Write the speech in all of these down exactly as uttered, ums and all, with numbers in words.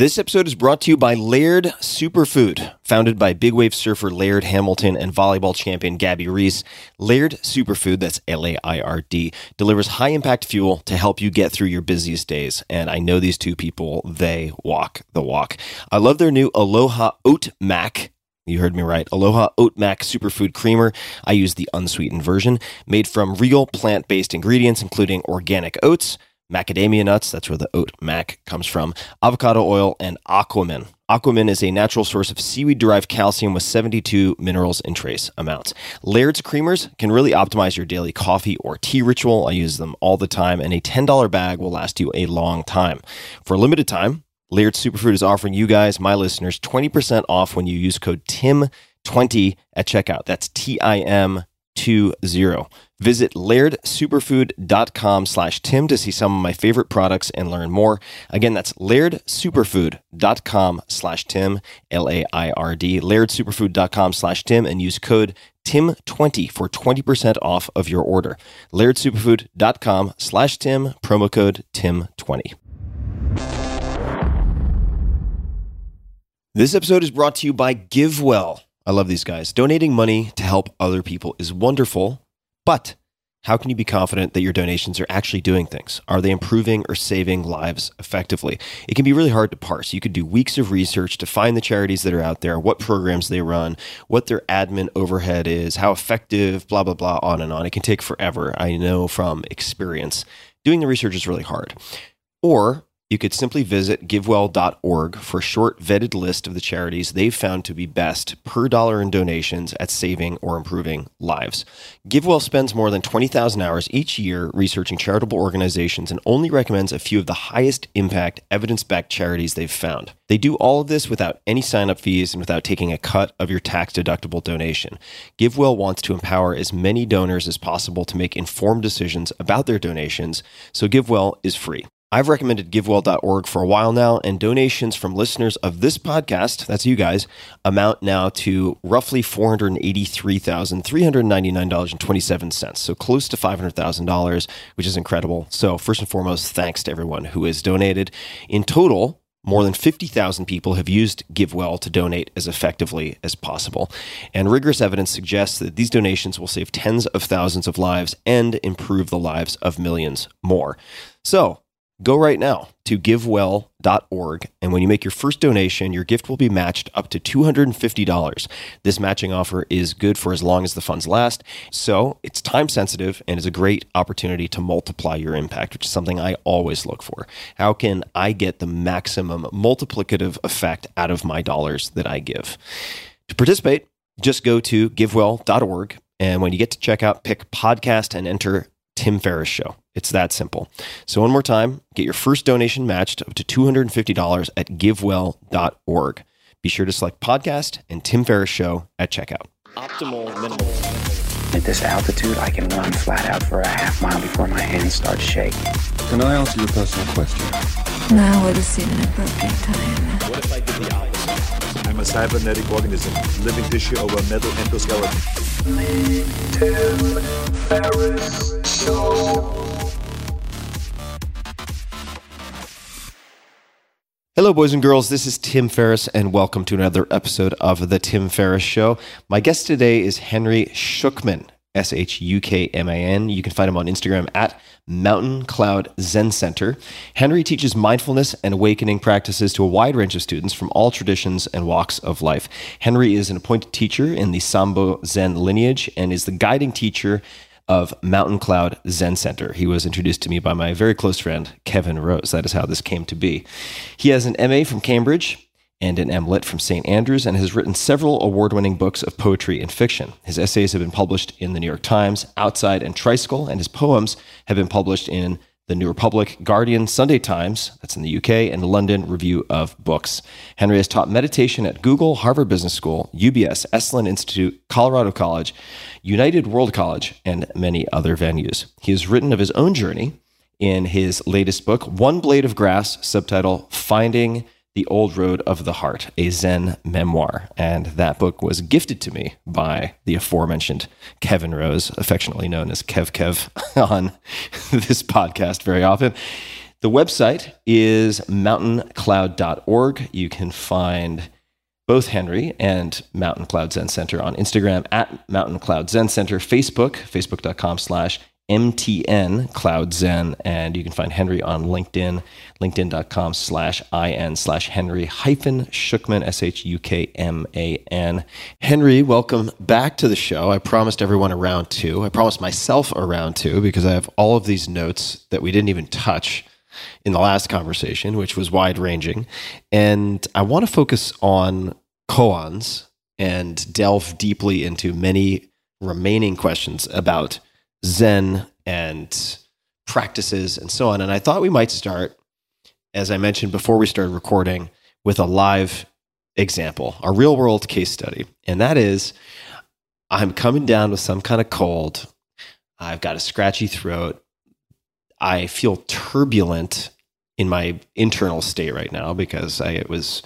This episode is brought to you by Laird Superfood. Founded by big wave surfer Laird Hamilton and volleyball champion Gabby Reece, Laird Superfood, that's L A I R D, delivers high-impact fuel to help you get through your busiest days. And I know these two people, they walk the walk. I love their new Aloha Oat Mac. You heard me right. Aloha Oat Mac Superfood Creamer. I use the unsweetened version, made from real plant-based ingredients, including organic oats, macadamia nuts, that's where the oat mac comes from, avocado oil, and Aquamin. Aquamin is a natural source of seaweed-derived calcium with seventy-two minerals in trace amounts. Laird's creamers can really optimize your daily coffee or tea ritual. I use them all the time, and a ten dollar bag will last you a long time. For a limited time, Laird Superfood is offering you guys, my listeners, twenty percent off when you use code T I M twenty at checkout. That's T I M twenty. Visit lairdsuperfood.com slash Tim to see some of my favorite products and learn more. Again, that's lairdsuperfood.com slash Tim, L A I R D, lairdsuperfood.com slash Tim, and use code T I M twenty for twenty percent off of your order. lairdsuperfood.com slash Tim, promo code T I M twenty. This episode is brought to you by GiveWell. I love these guys. Donating money to help other people is wonderful, but how can you be confident that your donations are actually doing things? Are they improving or saving lives effectively? It can be really hard to parse. You could do weeks of research to find the charities that are out there, what programs they run, what their admin overhead is, how effective, blah, blah, blah, on and on. It can take forever. I know from experience. Doing the research is really hard. Or you could simply visit give well dot org for a short vetted list of the charities they've found to be best per dollar in donations at saving or improving lives. GiveWell spends more than twenty thousand hours each year researching charitable organizations and only recommends a few of the highest impact, evidence-backed charities they've found. They do all of this without any sign-up fees and without taking a cut of your tax-deductible donation. GiveWell wants to empower as many donors as possible to make informed decisions about their donations, so GiveWell is free. I've recommended give well dot org for a while now, and donations from listeners of this podcast, that's you guys, amount now to roughly four hundred eighty-three thousand three hundred ninety-nine dollars and twenty-seven cents, so close to five hundred thousand dollars, which is incredible. So first and foremost, thanks to everyone who has donated. In total, more than fifty thousand people have used GiveWell to donate as effectively as possible. And rigorous evidence suggests that these donations will save tens of thousands of lives and improve the lives of millions more. So go right now to give well dot org, and when you make your first donation, your gift will be matched up to two hundred fifty dollars. This matching offer is good for as long as the funds last, so it's time-sensitive and is a great opportunity to multiply your impact, which is something I always look for. How can I get the maximum multiplicative effect out of my dollars that I give? To participate, just go to give well dot org, and when you get to checkout, pick podcast and enter Tim Ferriss Show. It's that simple. So one more time, get your first donation matched up to two hundred fifty dollars at give well dot org. Be sure to select podcast and Tim Ferriss Show at checkout. Optimal minimal. At this altitude, I can run flat out for a half mile before my hands start shaking. Can I ask you a personal question? Now would have seemed an appropriate time. What if I did the opposite? I'm a cybernetic organism, living tissue over metal endoskeleton. Hello, boys and girls. This is Tim Ferriss, and welcome to another episode of The Tim Ferriss Show. My guest today is Henry Shukman, S H U K M A N. You can find him on Instagram at Mountain Cloud Zen Center. Henry teaches mindfulness and awakening practices to a wide range of students from all traditions and walks of life. Henry is an appointed teacher in the Sanbo Zen lineage and is the guiding teacher of Mountain Cloud Zen Center. He was introduced to me by my very close friend, Kevin Rose. That is how this came to be. He has an M A from Cambridge and an M Lit from St Andrews, and has written several award-winning books of poetry and fiction. His essays have been published in the New York Times, Outside, and Tricycle, and his poems have been published in The New Republic, Guardian, Sunday Times, that's in the U K, and London Review of Books. Henry has taught meditation at Google, Harvard Business School, U B S, Esalen Institute, Colorado College, United World College, and many other venues. He has written of his own journey in his latest book, One Blade of Grass, subtitle, Finding The Old Road of the Heart, a Zen memoir. And that book was gifted to me by the aforementioned Kevin Rose, affectionately known as Kev Kev on this podcast very often. The website is mountain cloud dot org. You can find both Henry and Mountain Cloud Zen Center on Instagram at Mountain Cloud Zen Center, Facebook, facebook dot com slash M T N Cloud Zen, and you can find Henry on LinkedIn, linkedin dot com slash I N slash Henry hyphen Shukman, S H U K M A N. Henry, welcome back to the show. I promised everyone a round two. I promised myself a round two because I have all of these notes that we didn't even touch in the last conversation, which was wide-ranging. And I want to focus on koans and delve deeply into many remaining questions about Zen and practices and so on. And I thought we might start, as I mentioned before we started recording, with a live example, a real world case study. And that is, I'm coming down with some kind of cold. I've got a scratchy throat. I feel turbulent in my internal state right now because I was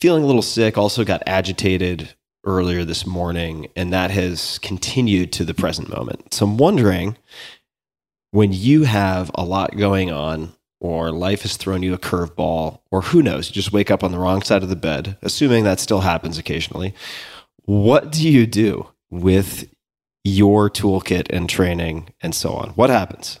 feeling a little sick, also got agitated earlier this morning, and that has continued to the present moment. So I'm wondering, when you have a lot going on, or life has thrown you a curveball, or who knows, you just wake up on the wrong side of the bed, assuming that still happens occasionally, what do you do with your toolkit and training and so on? What happens?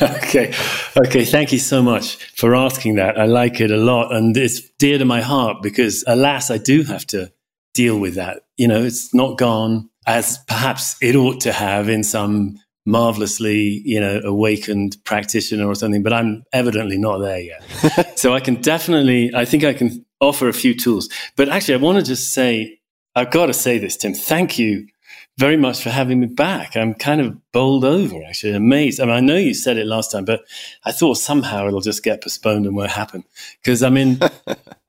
Okay. Okay. Thank you so much for asking that. I like it a lot. And it's dear to my heart because, alas, I do have to deal with that. You know, it's not gone as perhaps it ought to have in some marvelously, you know, awakened practitioner or something, but I'm evidently not there yet. So I can definitely, I think I can offer a few tools. But actually, I want to just say, I've got to say this, Tim, thank you very much for having me back. I'm kind of bowled over, actually, amazed. I mean, I know you said it last time, but I thought somehow it'll just get postponed and won't happen. Because, I mean,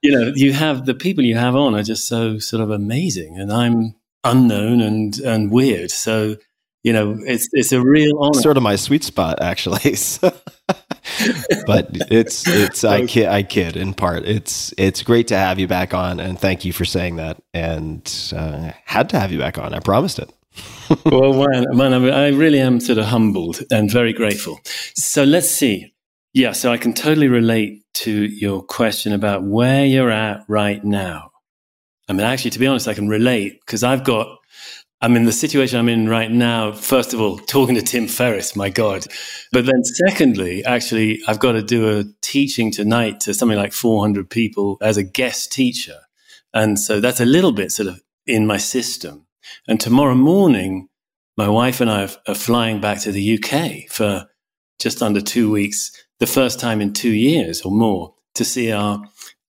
you know, you have the people you have on are just so sort of amazing, and I'm unknown and, and weird. So, you know, it's it's a real honor. Sort of my sweet spot, actually. But it's it's I kid I kid in part. It's it's great to have you back on, and thank you for saying that. And uh, had to have you back on. I promised it. Well, man, man, I really am sort of humbled and very grateful. So let's see. Yeah, so I can totally relate to your question about where you're at right now. I mean, actually, to be honest, I can relate because I've got, I mean, the situation I'm in right now, first of all, talking to Tim Ferriss, my God. But then secondly, actually, I've got to do a teaching tonight to something like four hundred people as a guest teacher. And so that's a little bit sort of in my system. And tomorrow morning, my wife and I are flying back to the U K for just under two weeks, the first time in two years or more, to see our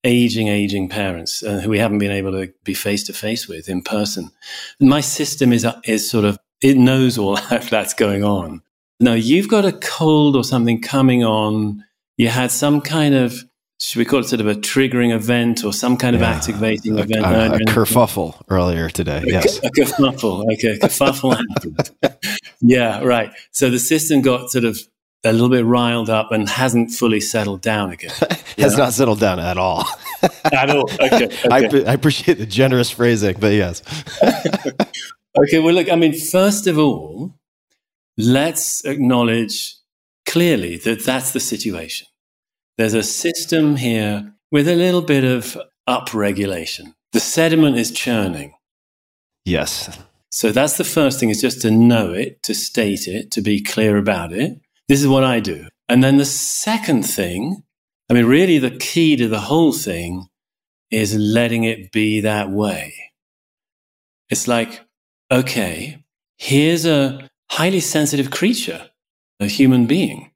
aging, aging parents uh, who we haven't been able to be face-to-face with in person. And my system is uh, is sort of, it knows all that's going on. Now, you've got a cold or something coming on. You had some kind of, should we call it sort of a triggering event or some kind yeah, of activating a, event? A, a kerfuffle earlier today, yes. A, a kerfuffle, okay, a kerfuffle happened. Yeah, right. So the system got sort of a little bit riled up and hasn't fully settled down again. Has know? not settled down at all. At all. Okay. okay. I, I appreciate the generous phrasing, but yes. Okay. Well, look, I mean, first of all, let's acknowledge clearly that that's the situation. There's a system here with a little bit of upregulation. The sediment is churning. Yes. So that's the first thing, is just to know it, to state it, to be clear about it. This is what I do. And then the second thing, I mean, really the key to the whole thing is letting it be that way. It's like, okay, here's a highly sensitive creature, a human being.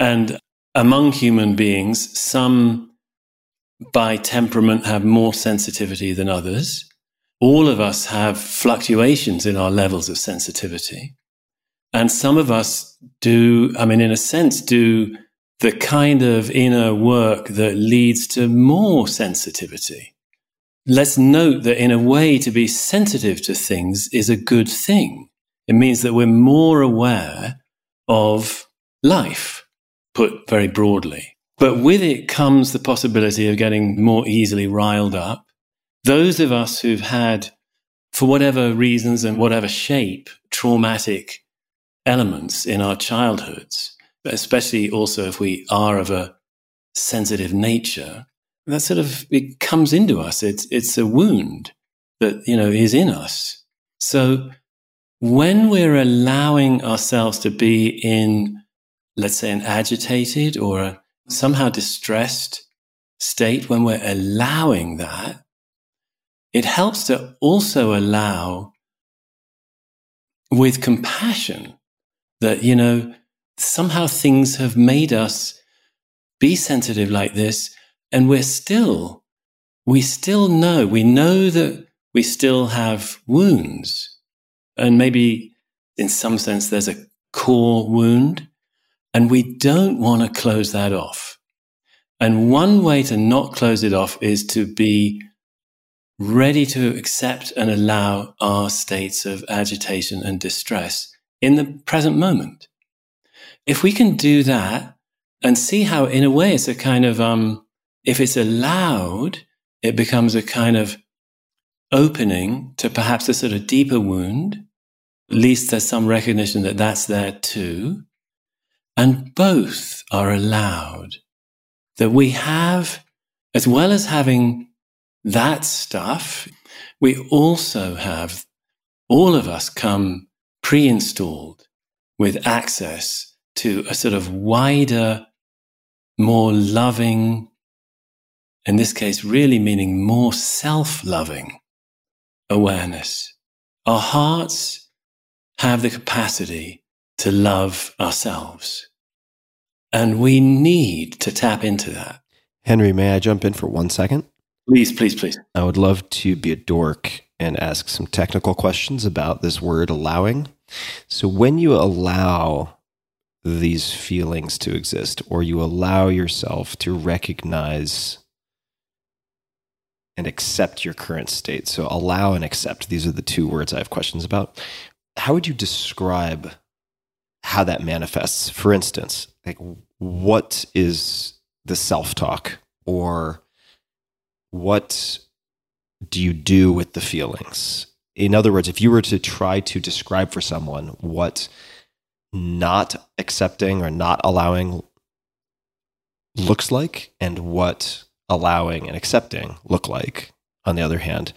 And among human beings, some by temperament have more sensitivity than others. All of us have fluctuations in our levels of sensitivity. And some of us do, I mean, in a sense, do the kind of inner work that leads to more sensitivity. Let's note that in a way to be sensitive to things is a good thing. It means that we're more aware of life, put very broadly. But with it comes the possibility of getting more easily riled up. Those of us who've had, for whatever reasons and whatever shape, traumatic elements in our childhoods but especially also if we are of a sensitive nature, that sort of, it comes into us. It's it's a wound that, you know, is in us. So when we're allowing ourselves to be in, let's say, an agitated or a somehow distressed state, when we're allowing that, it helps to also allow with compassion that, you know, somehow things have made us be sensitive like this, and we're still, we still know, we know that we still have wounds. And maybe in some sense there's a core wound, and we don't want to close that off. And one way to not close it off is to be ready to accept and allow our states of agitation and distress in the present moment. If we can do that and see how, in a way, it's a kind of, um, if it's allowed, it becomes a kind of opening to perhaps a sort of deeper wound. At least there's some recognition that that's there too. And both are allowed. That we have, as well as having that stuff, we also have, all of us come pre-installed with access to a sort of wider, more loving, in this case really meaning more self-loving awareness. Our hearts have the capacity to love ourselves. And we need to tap into that. Henry, may I jump in for one second? Please, please, please. I would love to be a dork and ask some technical questions about this word allowing. So when you allow these feelings to exist, or you allow yourself to recognize and accept your current state. So allow and accept, these are the two words I have questions about. How would you describe how that manifests? For instance, like, what is the self-talk, or what do you do with the feelings? In other words, if you were to try to describe for someone what not accepting or not allowing looks like, and what allowing and accepting look like, on the other hand,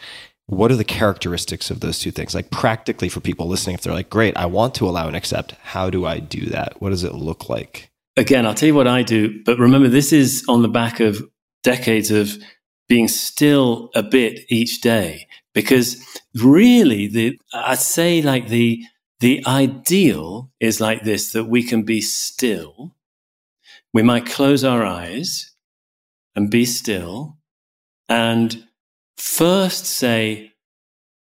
what are the characteristics of those two things? Like, practically for people listening, if they're like, great, I want to allow and accept, how do I do that? What does it look like? Again, I'll tell you what I do, but remember, this is on the back of decades of being still a bit each day, because really, the I'd say like the the ideal is like this, that we can be still. We might close our eyes and be still and first say,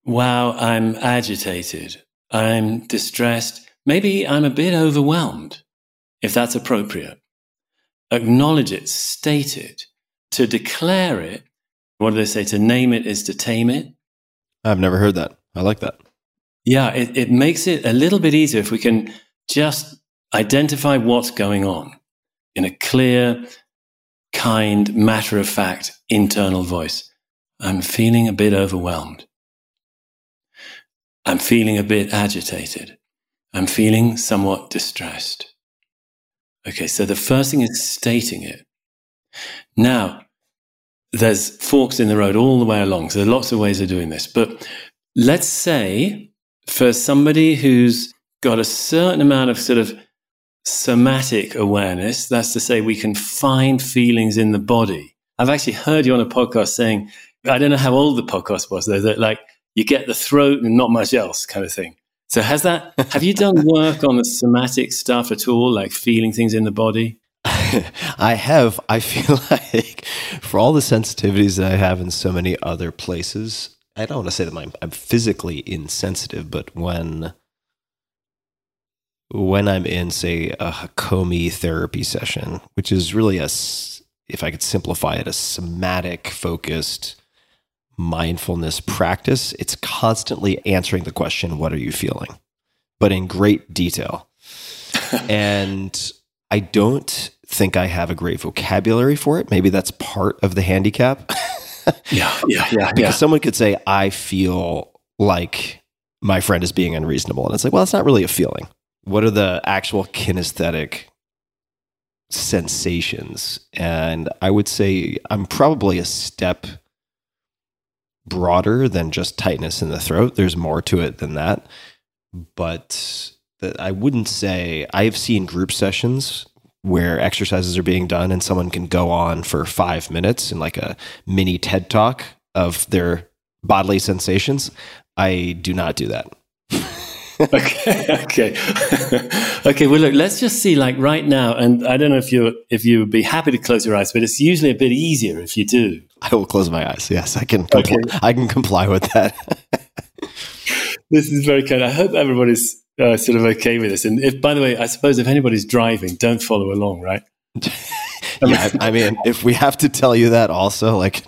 wow, I'm agitated, I'm distressed, maybe I'm a bit overwhelmed, if that's appropriate. Acknowledge it, state it, to declare it. What do they say? To name it is to tame it. I've never heard that. I like that. Yeah, it, it makes it a little bit easier if we can just identify what's going on in a clear, kind, matter-of-fact, internal voice. I'm feeling a bit overwhelmed. I'm feeling a bit agitated. I'm feeling somewhat distressed. Okay, so the first thing is stating it. Now, there's forks in the road all the way along, so there are lots of ways of doing this. But let's say, for somebody who's got a certain amount of sort of somatic awareness, that's to say we can find feelings in the body. I've actually heard you on a podcast saying, I don't know how old the podcast was though, that like you get the throat and not much else kind of thing. So has that, have you done work on the somatic stuff at all, like feeling things in the body? I have. I feel like for all the sensitivities that I have in so many other places, I don't want to say that I'm, I'm physically insensitive, but when when I'm in, say, a Hakomi therapy session, which is really a, if I could simplify it, a somatic-focused mindfulness practice, it's constantly answering the question, what are you feeling? But in great detail. And I don't think I have a great vocabulary for it. Maybe that's part of the handicap. Yeah, yeah, yeah. Because yeah. Someone could say, I feel like my friend is being unreasonable. And it's like, well, it's not really a feeling. What are the actual kinesthetic sensations. And I would say I'm probably a step broader than just tightness in the throat. There's more to it than that. But I wouldn't say, I've seen group sessions where exercises are being done and someone can go on for five minutes in like a mini TED talk of their bodily sensations. I do not do that. okay, okay, okay. Well, look, let's just see, like right now, and I don't know if you if you would be happy to close your eyes, but it's usually a bit easier if you do. I will close my eyes. Yes, I can. Compl- okay. I can comply with that. This is very kind. I hope everybody's uh, sort of okay with this. And if, by the way, I suppose if anybody's driving, don't follow along, right? yeah, I, I mean, if we have to tell you that, also, like,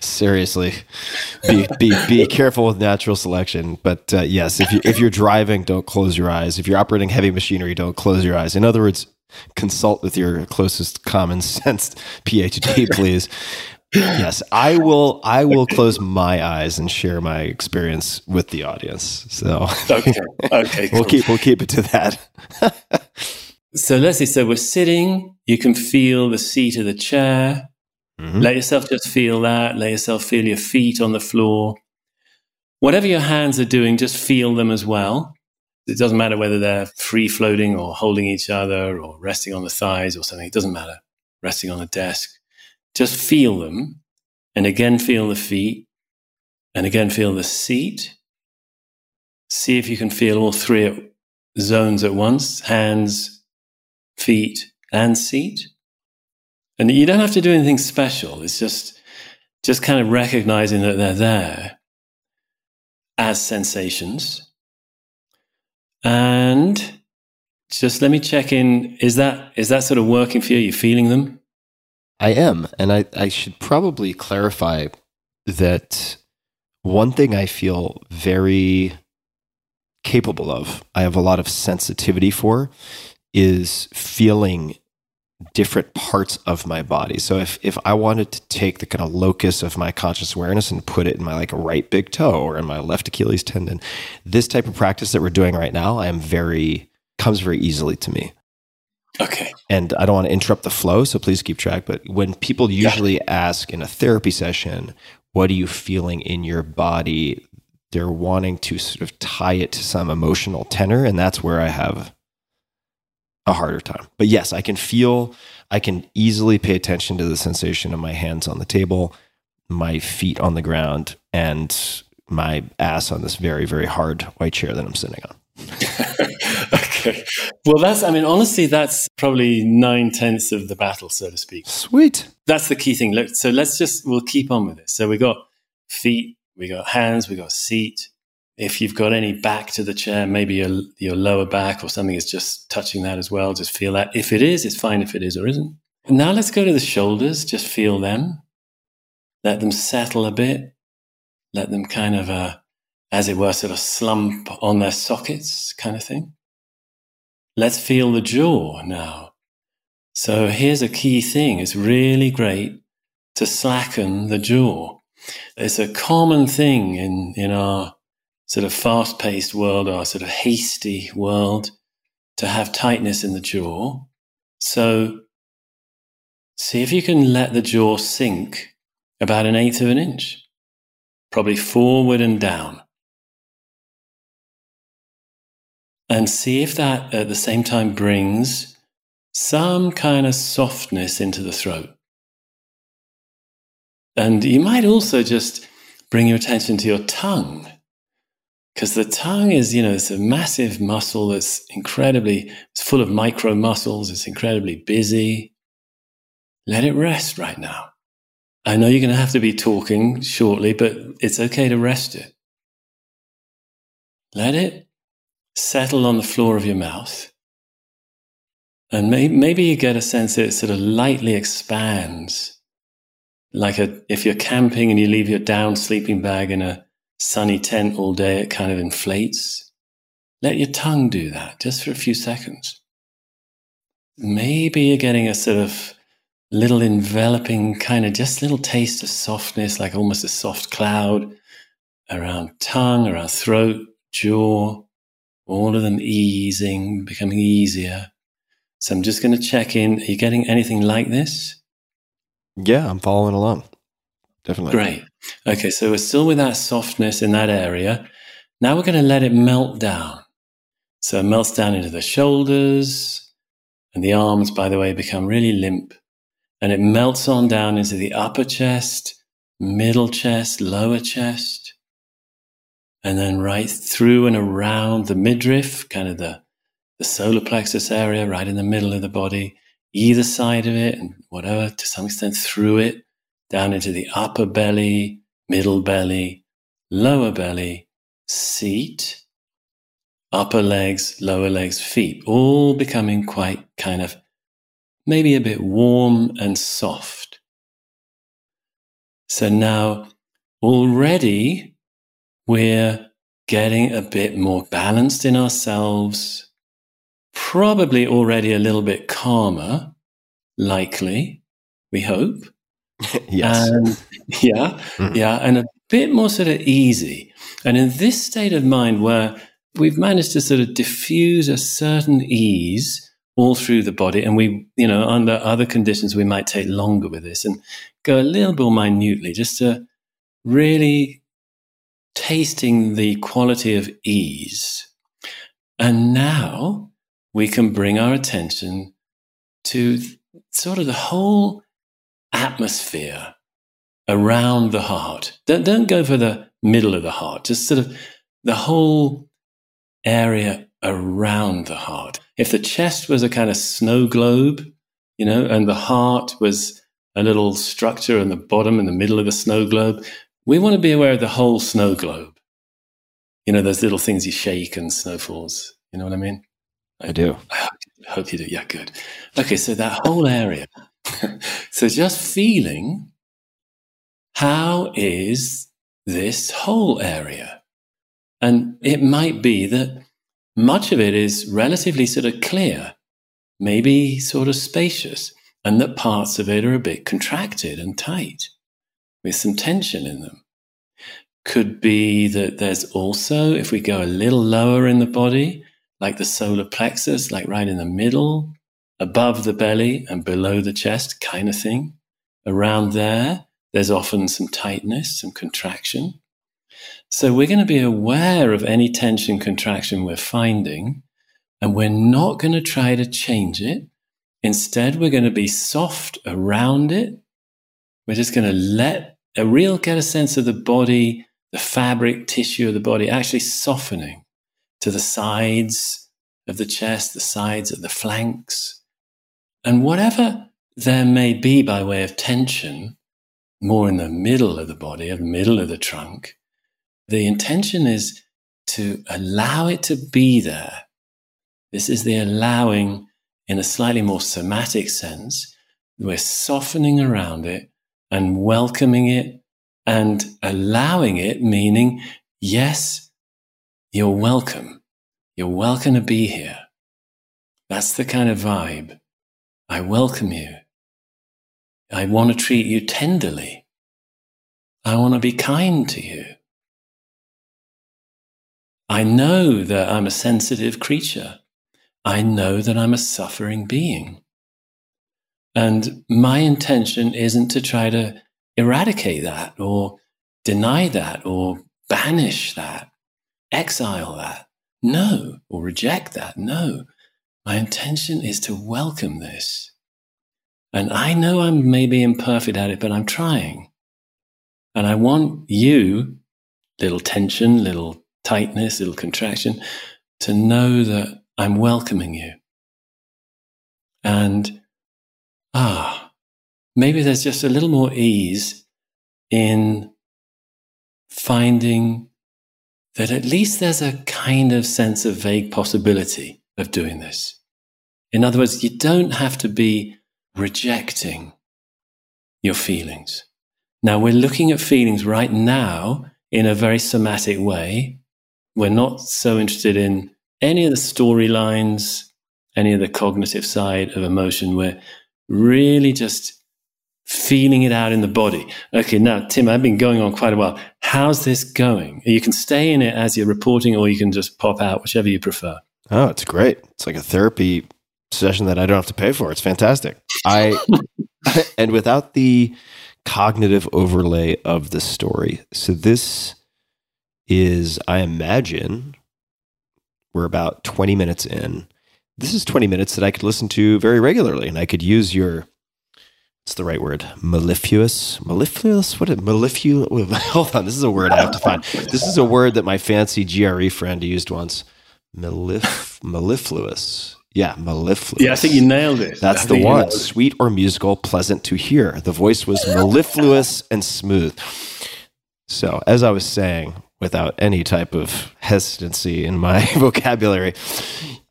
seriously, be be, be careful with natural selection. But uh, yes, if you if you're driving, don't close your eyes. If you're operating heavy machinery, don't close your eyes. In other words, consult with your closest common sense PhD, please. Yes, I will. I will close my eyes and share my experience with the audience. So okay, okay, cool. we'll keep we'll keep it to that. So Leslie, so we're sitting. You can feel the seat of the chair. Mm-hmm. Let yourself just feel that. Let yourself feel your feet on the floor. Whatever your hands are doing, just feel them as well. It doesn't matter whether they're free floating or holding each other or resting on the thighs or something. It doesn't matter. Resting on the desk. Just feel them, and again feel the feet, and again feel the seat. See if you can feel all three zones at once, hands, feet, and seat. And you don't have to do anything special. It's just, just kind of recognizing that they're there as sensations. And just let me check in. Is that, is that sort of working for you? Are you feeling them? I am, and I, I should probably clarify that one thing I feel very capable of, I have a lot of sensitivity for, is feeling different parts of my body. So if, if I wanted to take the kind of locus of my conscious awareness and put it in my like right big toe or in my left Achilles tendon, this type of practice that we're doing right now, I am very, comes very easily to me. Okay. And I don't want to interrupt the flow, so please keep track. But when people usually yeah. ask in a therapy session, what are you feeling in your body? They're wanting to sort of tie it to some emotional tenor. And that's where I have a harder time. But yes, I can feel, I can easily pay attention to the sensation of my hands on the table, my feet on the ground, and my ass on this very, very hard white chair that I'm sitting on. Okay. Well, that's, I mean, honestly, that's probably nine tenths of the battle, so to speak. Sweet. That's the key thing. Look, so let's just, we'll keep on with this. So we got feet, we got hands, we got seat. If you've got any back to the chair, maybe your, your lower back or something is just touching that as well. Just feel that. If it is, it's fine if it is or isn't. Now let's go to the shoulders. Just feel them. Let them settle a bit. Let them kind of, uh, as it were, sort of slump on their sockets kind of thing. Let's feel the jaw now. So here's a key thing. It's really great to slacken the jaw. It's a common thing in, in our sort of fast-paced world, our sort of hasty world, to have tightness in the jaw. So see if you can let the jaw sink about an eighth of an inch, probably forward and down. And see if that, at the same time, brings some kind of softness into the throat. And you might also just bring your attention to your tongue, because the tongue is, you know, it's a massive muscle that's incredibly, it's full of micro muscles, it's incredibly busy. Let it rest right now. I know you're going to have to be talking shortly, but it's okay to rest it. Let it settle on the floor of your mouth, and may, maybe you get a sense that it sort of lightly expands, like a, if you're camping and you leave your down sleeping bag in a sunny tent all day, it kind of inflates. Let your tongue do that just for a few seconds. Maybe you're getting a sort of little enveloping kind of just little taste of softness, like almost a soft cloud around tongue, around throat, jaw. All of them easing, becoming easier. So I'm just going to check in. Are you getting anything like this? Yeah, I'm following along. Definitely. Great. Okay, so we're still with that softness in that area. Now we're going to let it melt down. So it melts down into the shoulders, and the arms, by the way, become really limp. And it melts on down into the upper chest, middle chest, lower chest, and then right through and around the midriff, kind of the, the solar plexus area, right in the middle of the body, either side of it, and whatever, to some extent through it, down into the upper belly, middle belly, lower belly, seat, upper legs, lower legs, feet, all becoming quite kind of maybe a bit warm and soft. So now already we're getting a bit more balanced in ourselves, probably already a little bit calmer, likely, we hope. Yes. And, yeah. Mm-hmm. Yeah. And a bit more sort of easy. And in this state of mind where we've managed to sort of diffuse a certain ease all through the body. And we, you know, under other conditions, we might take longer with this and go a little bit minutely, just to really tasting the quality of ease. And now we can bring our attention to sort of the whole atmosphere around the heart. Don't, don't go for the middle of the heart, just sort of the whole area around the heart. If the chest was a kind of snow globe, you know, and the heart was a little structure in the bottom, in the middle of the snow globe, we want to be aware of the whole snow globe. You know, those little things you shake and snow falls. You know what I mean? I, I do. I hope you do. Yeah, good. Okay, so that whole area. So just feeling, how is this whole area? And it might be that much of it is relatively sort of clear, maybe sort of spacious, and that parts of it are a bit contracted and tight with some tension in them. Could be that there's also, if we go a little lower in the body, like the solar plexus, like right in the middle, above the belly and below the chest kind of thing. Around there, there's often some tightness, some contraction. So we're going to be aware of any tension, contraction we're finding, and we're not going to try to change it. Instead, we're going to be soft around it. We're just going to let a real get a sense of the body, the fabric, tissue of the body, actually softening to the sides of the chest, the sides of the flanks. And whatever there may be by way of tension, more in the middle of the body, of the middle of the trunk, the intention is to allow it to be there. This is the allowing in a slightly more somatic sense. We're softening around it and welcoming it and allowing it, meaning, yes, you're welcome. You're welcome to be here. That's the kind of vibe. I welcome you. I want to treat you tenderly. I want to be kind to you. I know that I'm a sensitive creature. I know that I'm a suffering being. And my intention isn't to try to eradicate that or deny that or banish that, exile that, no, or reject that, no. My intention is to welcome this. And I know I'm maybe imperfect at it, but I'm trying. And I want you, little tension, little tightness, little contraction, to know that I'm welcoming you. And, ah, maybe there's just a little more ease in finding that at least there's a kind of sense of vague possibility of doing this. In other words, you don't have to be rejecting your feelings. Now, we're looking at feelings right now in a very somatic way. We're not so interested in any of the storylines, any of the cognitive side of emotion. We're really just feeling it out in the body. Okay, now, Tim, I've been going on quite a while. How's this going? You can stay in it as you're reporting, or you can just pop out, whichever you prefer. Oh, it's great. It's like a therapy session that I don't have to pay for. It's fantastic. I and without the cognitive overlay of the story. So this is, I imagine, we're about twenty minutes in. This is twenty minutes that I could listen to very regularly, and I could use your, what's the right word? Mellifluous? Mellifluous? What is mellifluous? Hold on, this is a word I have to find. This is a word that my fancy G R E friend used once. Mellif, mellifluous. Yeah, mellifluous. Yeah, I think you nailed it. That's I the one. Sweet or musical, pleasant to hear. The voice was mellifluous and smooth. So, as I was saying, without any type of hesitancy in my vocabulary,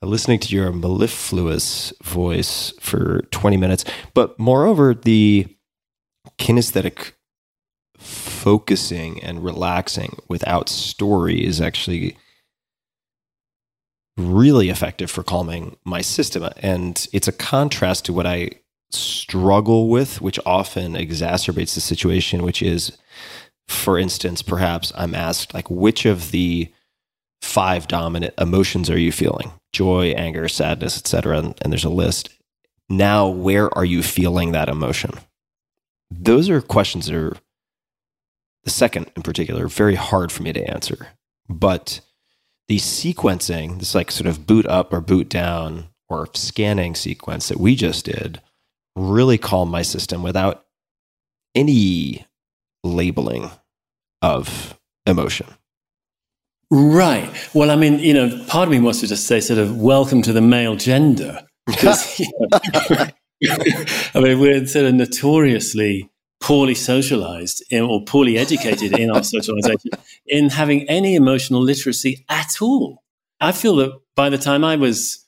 listening to your mellifluous voice for twenty minutes. But moreover, the kinesthetic focusing and relaxing without story is actually really effective for calming my system. And it's a contrast to what I struggle with, which often exacerbates the situation, which is, for instance, perhaps I'm asked, like, which of the five dominant emotions are you feeling? Joy, anger, sadness, et cetera. And, and there's a list. Now, where are you feeling that emotion? Those are questions that are, the second in particular, very hard for me to answer. But the sequencing, this like sort of boot up or boot down or scanning sequence that we just did, really calmed my system without any labeling of emotion. Right. Well, I mean, you know, part of me wants to just say sort of welcome to the male gender. Because, you know, I mean, we're sort of notoriously poorly socialized in, or poorly educated in our socialization in having any emotional literacy at all. I feel that by the time I was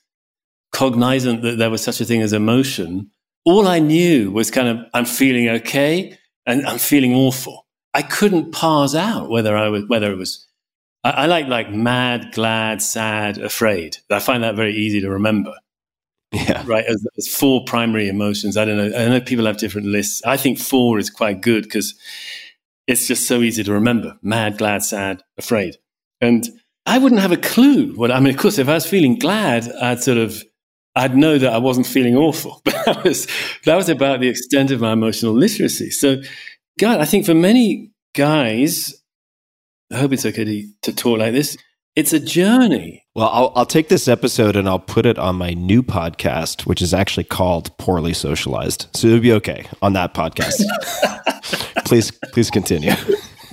cognizant that there was such a thing as emotion, all I knew was kind of, I'm feeling okay and I'm feeling awful. I couldn't parse out whether I was, whether it was, I, I like like mad, glad, sad, afraid. I find that very easy to remember. Yeah. Right. As, as four primary emotions. I don't know. I know people have different lists. I think four is quite good because it's just so easy to remember. Mad, glad, sad, afraid. And I wouldn't have a clue what, I mean, of course, if I was feeling glad, I'd sort of, I'd know that I wasn't feeling awful. But that was, that was about the extent of my emotional literacy. So, God, I think for many guys, I hope it's okay to, to talk like this. It's a journey. Well, I'll, I'll take this episode and I'll put it on my new podcast, which is actually called Poorly Socialized. So it'll be okay on that podcast. please, please continue.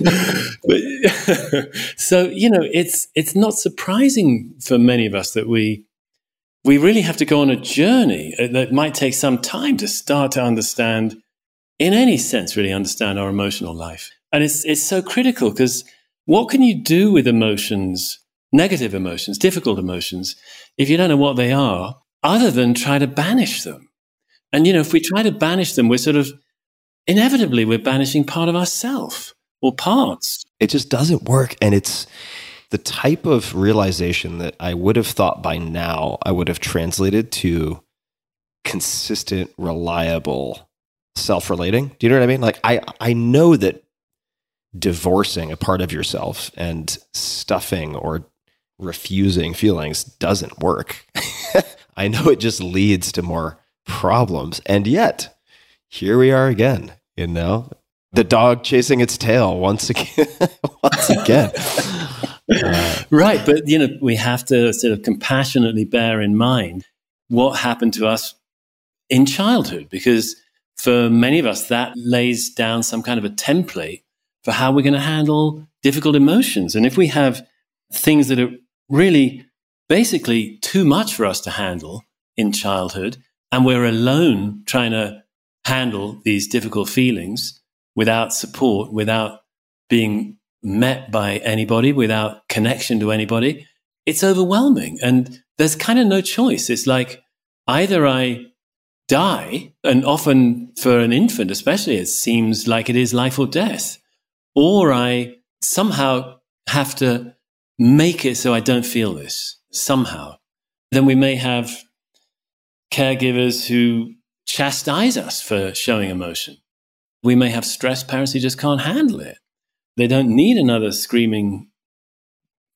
But, so, you know, it's it's not surprising for many of us that we we really have to go on a journey that might take some time to start to understand, in any sense, really understand our emotional life. And it's it's so critical because what can you do with emotions? Negative emotions, difficult emotions, if you don't know what they are, other than try to banish them. And, you know, if we try to banish them, we're sort of, inevitably, we're banishing part of ourselves or parts. It just doesn't work. And it's the type of realization that I would have thought by now I would have translated to consistent, reliable self-relating. Do you know what I mean? Like, I, I know that divorcing a part of yourself and stuffing or refusing feelings doesn't work. I know it just leads to more problems. And yet, here we are again, you know? The dog chasing its tail once again. once again. Uh, right. But, you know, we have to sort of compassionately bear in mind what happened to us in childhood, because for many of us, that lays down some kind of a template for how we're going to handle difficult emotions. And if we have things that are really basically too much for us to handle in childhood, and we're alone trying to handle these difficult feelings without support, without being met by anybody, without connection to anybody, it's overwhelming. And there's kind of no choice. It's like either I die, and often for an infant especially, it seems like it is life or death, or I somehow have to make it so I don't feel this somehow. Then we may have caregivers who chastise us for showing emotion. We may have stressed parents who just can't handle it. They don't need another screaming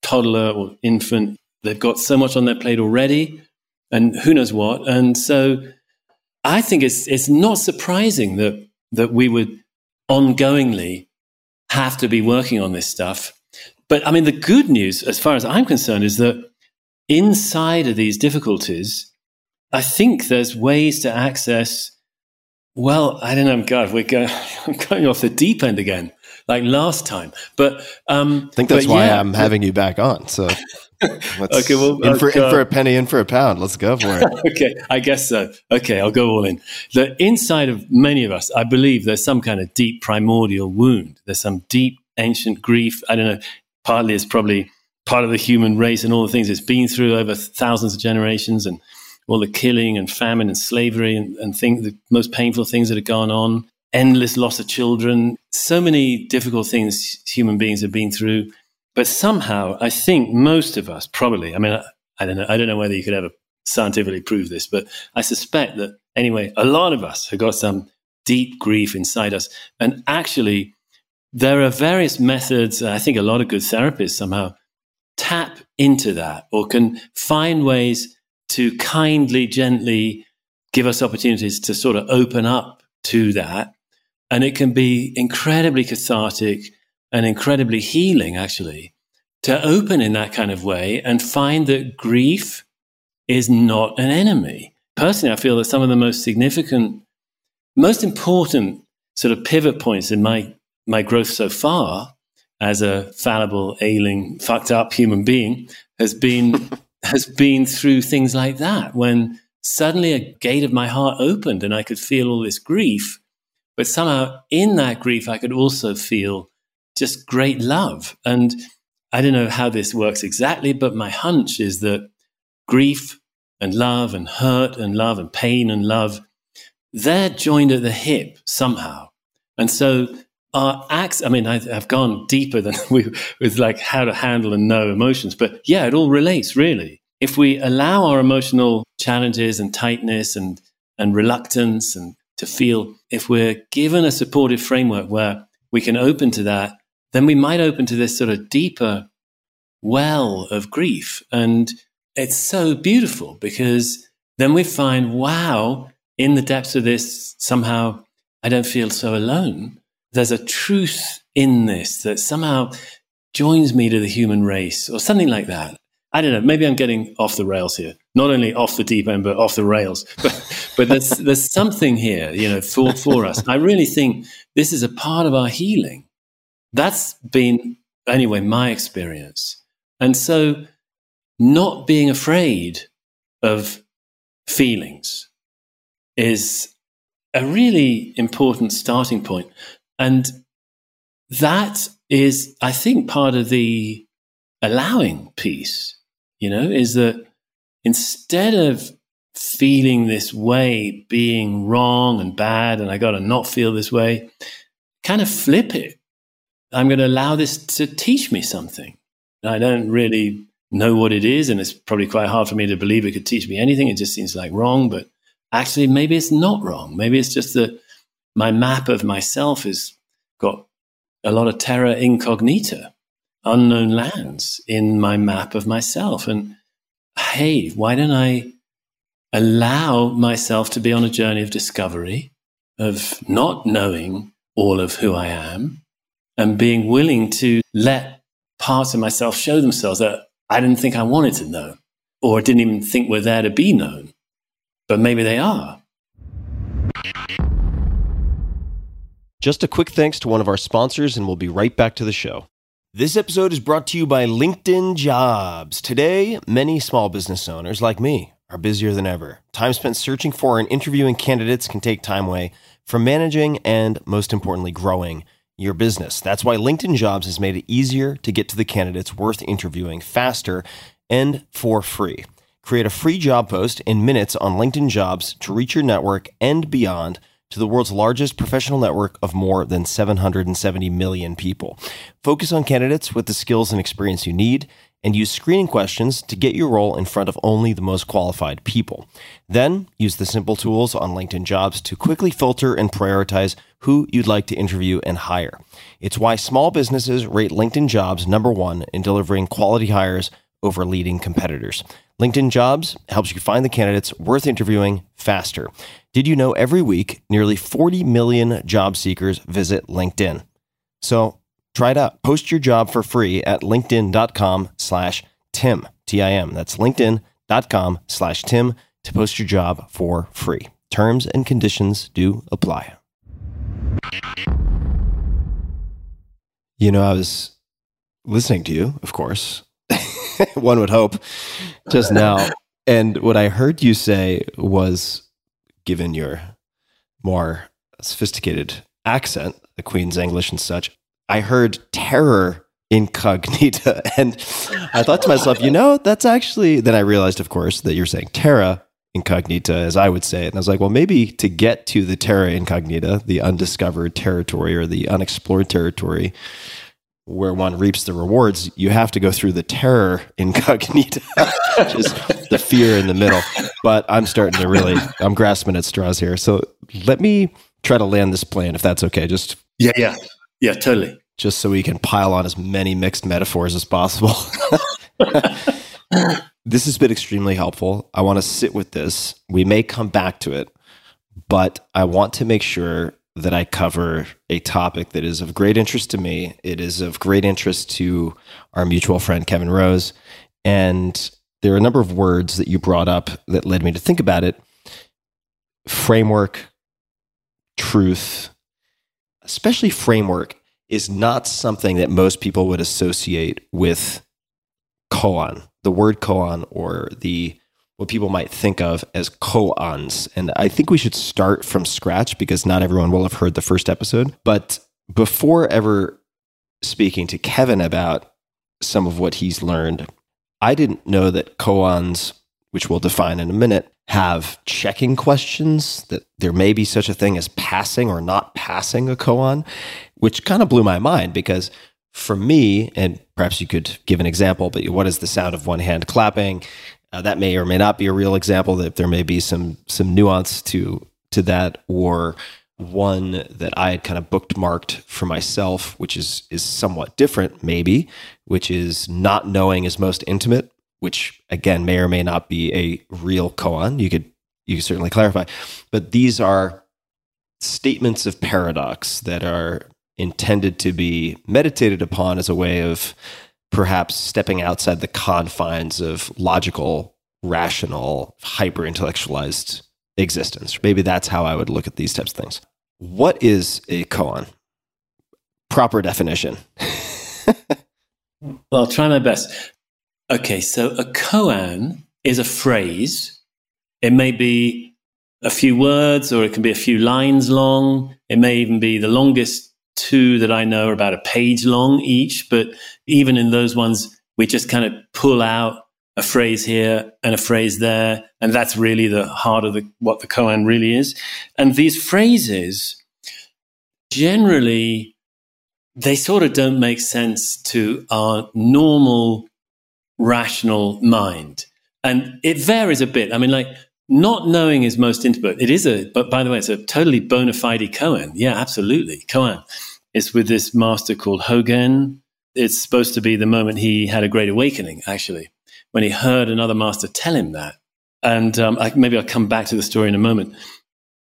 toddler or infant. They've got so much on their plate already. and who knows what. And so I think it's it's not surprising that that we would ongoingly have to be working on this stuff. But I mean, the good news, as far as I'm concerned, is that inside of these difficulties, I think there's ways to access, well, I don't know, God, we're going, I'm going off the deep end again, like last time. But um, I think that's why yeah, I'm but, having you back on. So let's okay, well, in, for, in for a penny, in for a pound. Let's go for it. Okay, I guess so. Okay, I'll go all in. The inside of many of us, I believe there's some kind of deep primordial wound. There's some deep ancient grief. I don't know. Partly it's probably part of the human race and all the things it's been through over thousands of generations, and all the killing and famine and slavery and, and thing, the most painful things that have gone on, endless loss of children, so many difficult things human beings have been through. But somehow, I think most of us probably, I mean, I, I don't know, I don't know whether you could ever scientifically prove this, but I suspect that anyway, a lot of us have got some deep grief inside us. And actually, there are various methods, I think a lot of good therapists somehow tap into that or can find ways to kindly, gently give us opportunities to sort of open up to that. And it can be incredibly cathartic and incredibly healing, actually, to open in that kind of way and find that grief is not an enemy. Personally, I feel that some of the most significant, most important sort of pivot points in my, my growth so far as a fallible, ailing, fucked up human being has been... has been through things like that, when suddenly a gate of my heart opened and I could feel all this grief, but somehow in that grief, I could also feel just great love. And I don't know how this works exactly, but my hunch is that grief and love and hurt and love and pain and love, they're joined at the hip somehow. And so our acts, I mean, I've gone deeper than we, with like how to handle and know emotions, but yeah, it all relates really. If we allow our emotional challenges and tightness and, and reluctance and to feel, if we're given a supportive framework where we can open to that, then we might open to this sort of deeper well of grief. And it's so beautiful because then we find, wow, in the depths of this, somehow I don't feel so alone. There's a truth in this that somehow joins me to the human race or something like that. I don't know. Maybe I'm getting off the rails here. Not only off the deep end, but off the rails. But, but there's there's something here, you know, for, for us. I really think this is a part of our healing. That's been, anyway, my experience. And so not being afraid of feelings is a really important starting point. And that is, I think, part of the allowing piece, you know, is that instead of feeling this way, being wrong and bad, and I got to not feel this way, kind of flip it. I'm going to allow this to teach me something. I don't really know what it is, and it's probably quite hard for me to believe it could teach me anything. It just seems like wrong, but actually maybe it's not wrong. Maybe it's just that my map of myself has got a lot of terra incognita, unknown lands in my map of myself. And hey, why don't I allow myself to be on a journey of discovery, of not knowing all of who I am and being willing to let parts of myself show themselves that I didn't think I wanted to know or didn't even think were there to be known, but maybe they are. Just a quick thanks to one of our sponsors, and we'll be right back to the show. This episode is brought to you by LinkedIn Jobs. Today, many small business owners like me are busier than ever. Time spent searching for and interviewing candidates can take time away from managing and, most importantly, growing your business. That's why LinkedIn Jobs has made it easier to get to the candidates worth interviewing faster and for free. Create a free job post in minutes on LinkedIn Jobs to reach your network and beyond, to the world's largest professional network of more than seven hundred seventy million people. Focus on candidates with the skills and experience you need, and use screening questions to get your role in front of only the most qualified people. Then, use the simple tools on LinkedIn Jobs to quickly filter and prioritize who you'd like to interview and hire. It's why small businesses rate LinkedIn Jobs number one in delivering quality hires over leading competitors. LinkedIn Jobs helps you find the candidates worth interviewing faster. Did you know every week, nearly forty million job seekers visit LinkedIn? So try it out. Post your job for free at linkedin.com slash Tim, T I M. That's linkedin.com slash Tim to post your job for free. Terms and conditions do apply. You know, I was listening to you, of course. One would hope, just now. And what I heard you say was, given your more sophisticated accent, the Queen's English and such, I heard terror incognita. And I thought to myself, you know, that's actually... Then I realized, of course, that you're saying terra incognita, as I would say it. And I was like, well, maybe to get to the terra incognita, the undiscovered territory or the unexplored territory where one reaps the rewards, you have to go through the terror incognita, just the fear in the middle. But I'm starting to really, I'm grasping at straws here. So let me try to land this plane, if that's okay. Just yeah, yeah, yeah, totally. Just so we can pile on as many mixed metaphors as possible. This has been extremely helpful. I want to sit with this. We may come back to it, but I want to make sure that I cover a topic that is of great interest to me. It is of great interest to our mutual friend, Kevin Rose. And there are a number of words that you brought up that led me to think about it. Framework, truth, especially framework, is not something that most people would associate with koan, the word koan, or the what people might think of as koans. And I think we should start from scratch because not everyone will have heard the first episode. But before ever speaking to Kevin about some of what he's learned, I didn't know that koans, which we'll define in a minute, have checking questions, that there may be such a thing as passing or not passing a koan, which kind of blew my mind because for me, and perhaps you could give an example, but what is the sound of one hand clapping? Uh, that may or may not be a real example, that there may be some some nuance to to that, or one that I had kind of bookmarked for myself, which is is somewhat different maybe, which is not knowing is most intimate, which again may or may not be a real koan. You could you could certainly clarify. But these are statements of paradox that are intended to be meditated upon as a way of perhaps stepping outside the confines of logical, rational, hyper-intellectualized existence. Maybe that's how I would look at these types of things. What is a koan? Proper definition. Well, I'll try my best. Okay, so a koan is a phrase. It may be a few words, or it can be a few lines long. It may even be the longest two that I know are about a page long each, but even in those ones, we just kind of pull out a phrase here and a phrase there, and that's really the heart of the, what the koan really is. And these phrases, generally, they sort of don't make sense to our normal, rational mind. And it varies a bit. I mean, like, not knowing is most intimate. It is a, but by the way, it's a totally bona fide koan. Yeah, absolutely. Koan. It's with this master called Hogen. It's supposed to be the moment he had a great awakening, actually, when he heard another master tell him that. And um, I, maybe I'll come back to the story in a moment.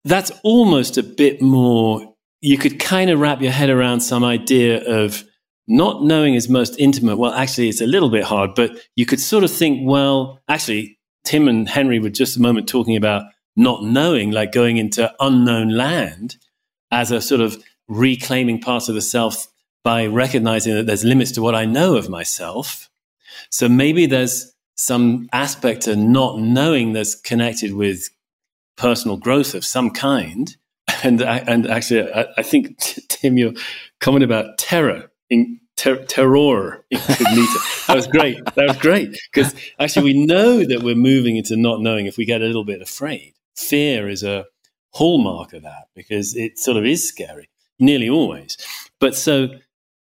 That's almost a bit more, you could kind of wrap your head around some idea of not knowing is most intimate. Well, actually, it's a little bit hard, but you could sort of think, well, actually, Tim and Henry were just a moment talking about not knowing, like going into unknown land as a sort of reclaiming part of the self by recognizing that there's limits to what I know of myself. So maybe there's some aspect to not knowing that's connected with personal growth of some kind. And I, and actually, I, I think, Tim, your comment about terror, in, Ter- terror incognita. That was great. That was great. Because actually we know that we're moving into not knowing if we get a little bit afraid. Fear is a hallmark of that because it sort of is scary, nearly always. But so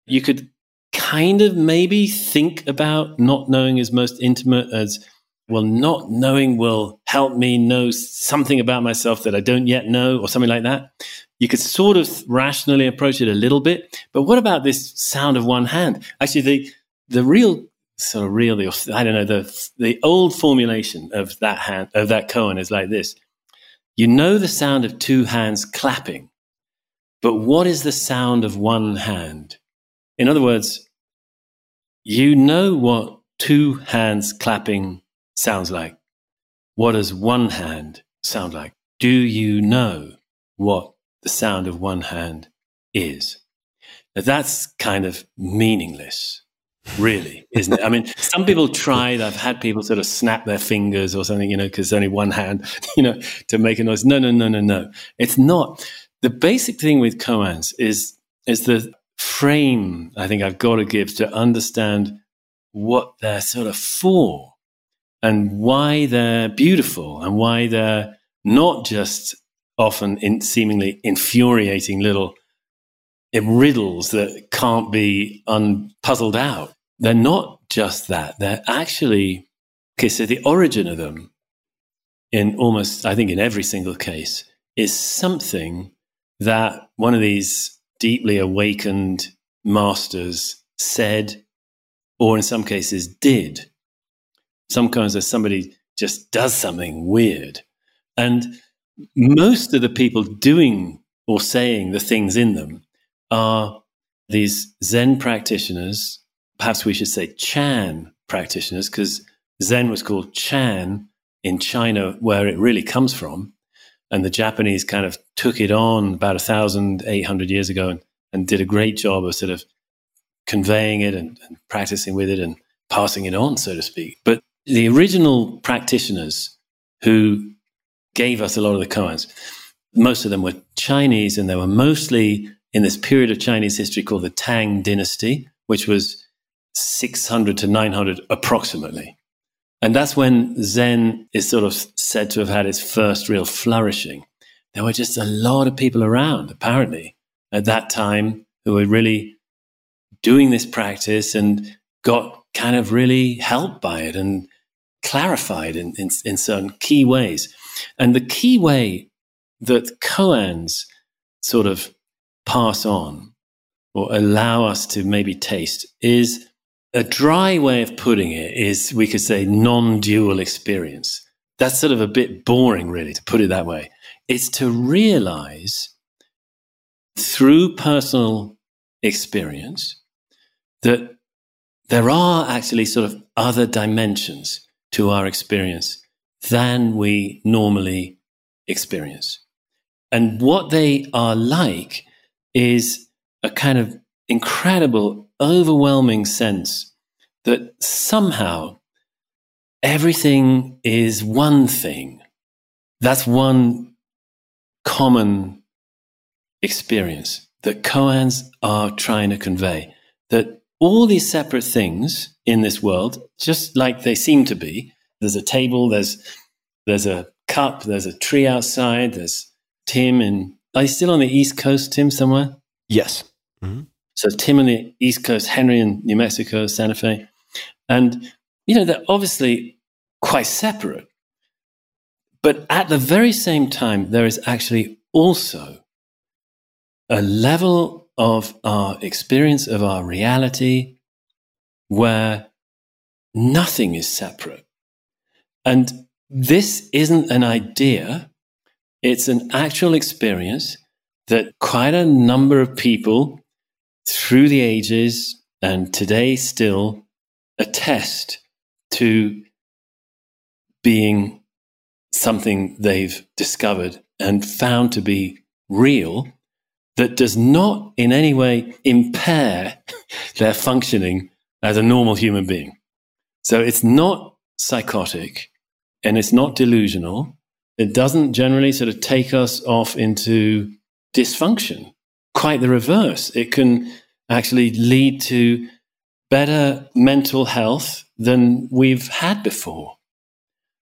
you could kind of maybe think about not knowing as most intimate as, well, not knowing will help me know something about myself that I don't yet know or something like that. You could sort of rationally approach it a little bit, but what about this sound of one hand? Actually, the the real So really, I don't know, the the old formulation of that hand, of that koan is like this. You know the sound of two hands clapping, but what is the sound of one hand? In other words, you know what two hands clapping sounds like. What does one hand sound like? Do you know what the sound of one hand is? Now, that's kind of meaningless, really, isn't it? I mean, some people tried. I've had people sort of snap their fingers or something, you know, because only one hand, you know, to make a noise. No, no, no, no, no. It's not. The basic thing with koans is, is the frame I think I've got to give to understand what they're sort of for and why they're beautiful and why they're not just often in seemingly infuriating little riddles that can't be unpuzzled out. They're not just that. They're actually, okay, so the origin of them in almost, I think in every single case, is something that one of these deeply awakened masters said, or in some cases did. Sometimes there's somebody just does something weird. And most of the people doing or saying the things in them are these Zen practitioners, perhaps we should say Chan practitioners, because Zen was called Chan in China, where it really comes from. And the Japanese kind of took it on about eighteen hundred years ago and, and did a great job of sort of conveying it and, and practicing with it and passing it on, so to speak. But the original practitioners who gave us a lot of the koans, most of them were Chinese, and they were mostly in this period of Chinese history called the Tang Dynasty, which was six hundred to nine hundred approximately. And that's when Zen is sort of said to have had its first real flourishing. There were just a lot of people around, apparently, at that time who were really doing this practice and got kind of really helped by it and clarified in, in, in certain key ways. And the key way that koans sort of pass on or allow us to maybe taste is a dry way of putting it is, we could say, non-dual experience. That's sort of a bit boring, really, to put it that way. It's to realize through personal experience that there are actually sort of other dimensions to our experience than we normally experience. And what they are like is a kind of incredible, overwhelming sense that somehow everything is one thing. That's one common experience that koans are trying to convey, that all these separate things in this world, just like they seem to be, there's a table, there's there's a cup, there's a tree outside, there's Tim in Are you still on the East Coast, Tim, somewhere? Yes. Mm-hmm. So Tim on the East Coast, Henry in New Mexico, Santa Fe. And, you know, they're obviously quite separate. But at the very same time, there is actually also a level of our experience of our reality where nothing is separate. And this isn't an idea. It's an actual experience that quite a number of people through the ages and today still attest to being something they've discovered and found to be real that does not in any way impair their functioning as a normal human being. So it's not psychotic and it's not delusional. It doesn't generally sort of take us off into dysfunction. Quite the reverse. It can actually lead to better mental health than we've had before.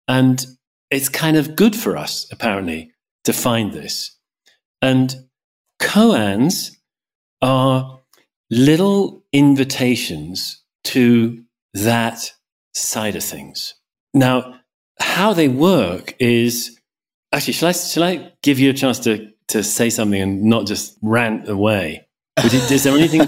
And it's kind of good for us, apparently, to find this. And koans are little invitations to that side of things. Now, how they work is... Actually, shall I, shall I give you a chance to, to say something and not just rant away? Is there anything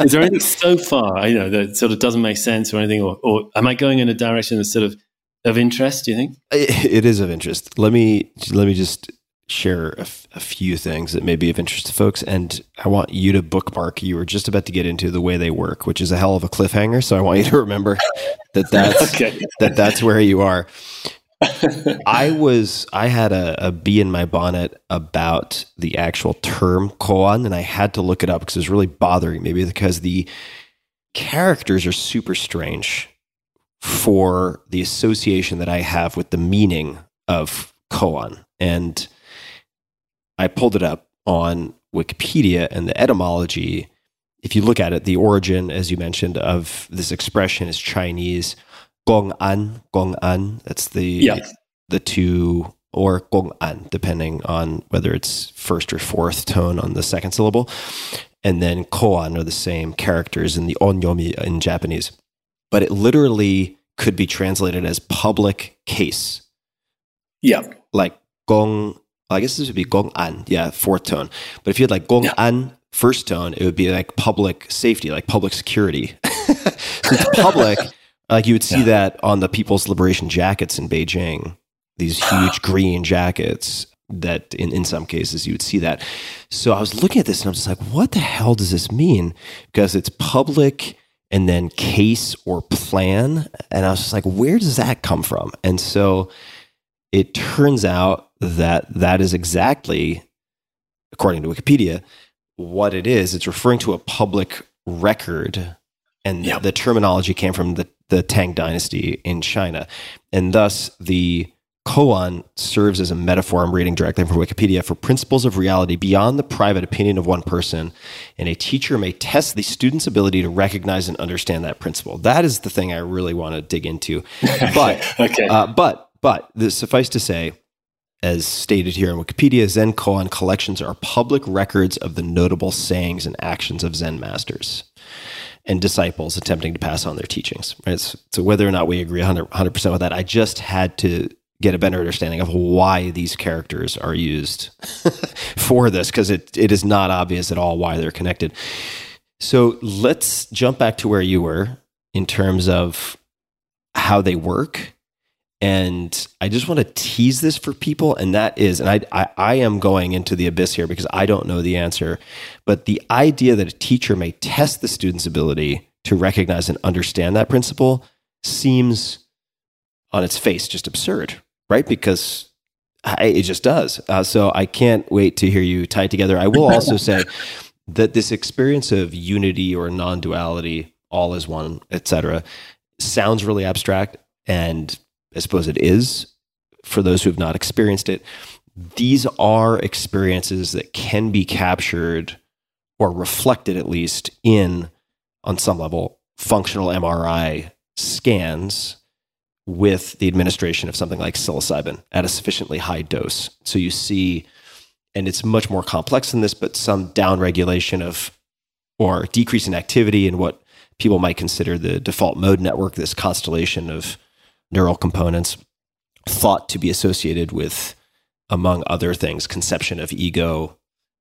Is there anything so far, you know, that sort of doesn't make sense or anything, or, or am I going in a direction that's sort of of interest, do you think? It, it is of interest. Let me let me just share a, f- a few things that may be of interest to folks, and I want you to bookmark. You were just about to get into the way they work, which is a hell of a cliffhanger, so I want you to remember that that's, okay. that that's where you are. I was, I had a, a bee in my bonnet about the actual term koan, and I had to look it up because it was really bothering me because the characters are super strange for the association that I have with the meaning of koan. And I pulled it up on Wikipedia, and the etymology, if you look at it, the origin, as you mentioned, of this expression is Chinese. Gong an, gong an, that's the yeah. the two, or gong an, depending on whether it's first or fourth tone on the second syllable. And then koan are the same characters in the onyomi in Japanese. But it literally could be translated as public case. Yeah. Like gong, I guess this would be gong an, yeah, fourth tone. But if you had like gong yeah. an, first tone, it would be like public safety, like public security. So it's public. Like you would see yeah. that on the People's Liberation jackets in Beijing, these huge green jackets that in, in some cases you would see that. So I was looking at this and I was just like, what the hell does this mean? Because it's public and then case or plan. And I was just like, where does that come from? And so it turns out that that is exactly, according to Wikipedia, what it is. It's referring to a public record. And yep. the terminology came from the, the Tang Dynasty in China. And thus, the koan serves as a metaphor, I'm reading directly from Wikipedia, for principles of reality beyond the private opinion of one person. And a teacher may test the student's ability to recognize and understand that principle. That is the thing I really want to dig into. But, okay. uh, but, but, this, suffice to say, as stated here in Wikipedia, Zen koan collections are public records of the notable sayings and actions of Zen masters and disciples attempting to pass on their teachings, right? So, so whether or not we agree one hundred percent with that, I just had to get a better understanding of why these characters are used for this, because it, it is not obvious at all why they're connected. So let's jump back to where you were in terms of how they work. And I just want to tease this for people, and that is, and I, I I am going into the abyss here because I don't know the answer, but the idea that a teacher may test the student's ability to recognize and understand that principle seems on its face just absurd, right? Because I, it just does. Uh, so I can't wait to hear you tie it together. I will also say that this experience of unity or non-duality, all is one, et cetera, sounds really abstract, and I suppose it is for those who have not experienced it. These are experiences that can be captured or reflected, at least in, on some level, functional M R I scans with the administration of something like psilocybin at a sufficiently high dose. So you see, and it's much more complex than this, but some downregulation of or decrease in activity in what people might consider the default mode network, this constellation of neural components thought to be associated with, among other things, conception of ego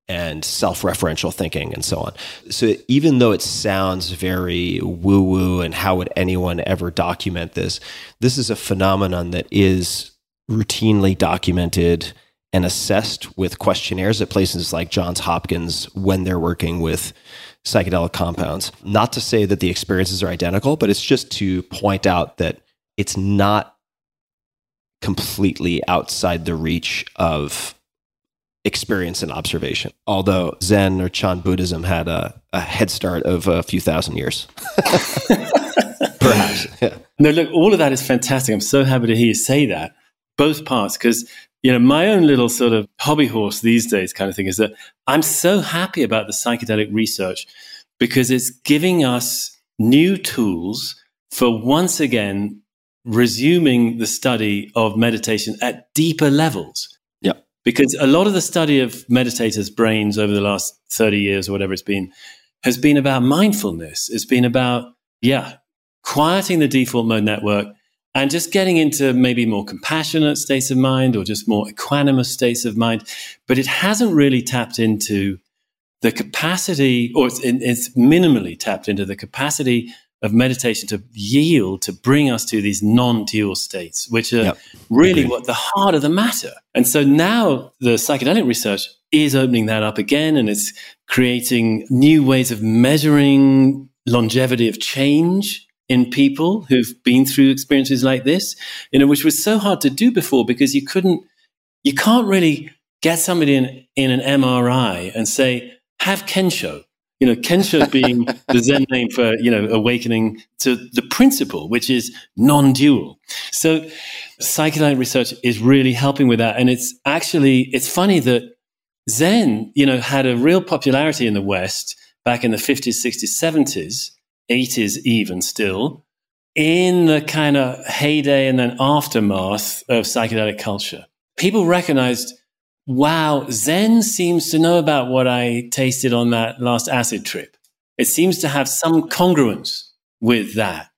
and self-referential thinking and so on. So even though it sounds very woo-woo and how would anyone ever document this, this is a phenomenon that is routinely documented and assessed with questionnaires at places like Johns Hopkins when they're working with psychedelic compounds. Not to say that the experiences are identical, but it's just to point out that it's not completely outside the reach of experience and observation. Although Zen or Chan Buddhism had a, a head start of a few thousand years. Perhaps. Yeah. No, look, all of that is fantastic. I'm so happy to hear you say that, both parts, because you know my own little sort of hobby horse these days kind of thing is that I'm so happy about the psychedelic research because it's giving us new tools for once again resuming the study of meditation at deeper levels. Yeah. Because a lot of the study of meditators' brains over the last thirty years or whatever it's been, has been about mindfulness. It's been about, yeah, quieting the default mode network and just getting into maybe more compassionate states of mind or just more equanimous states of mind. But it hasn't really tapped into the capacity, or it's, it's minimally tapped into the capacity of meditation to yield, to bring us to these non-dual states, which are yep. really what the heart of the matter. And so now the psychedelic research is opening that up again, and it's creating new ways of measuring longevity of change in people who've been through experiences like this, you know, which was so hard to do before because you couldn't, you can't really get somebody in, in an M R I and say, have Kensho. You know, Kensho being the Zen name for, you know, awakening to the principle, which is non-dual. So psychedelic research is really helping with that. And it's actually, it's funny that Zen, you know, had a real popularity in the West back in the fifties, sixties, seventies, eighties even still, in the kind of heyday and then aftermath of psychedelic culture. People recognized, wow, Zen seems to know about what I tasted on that last acid trip. It seems to have some congruence with that.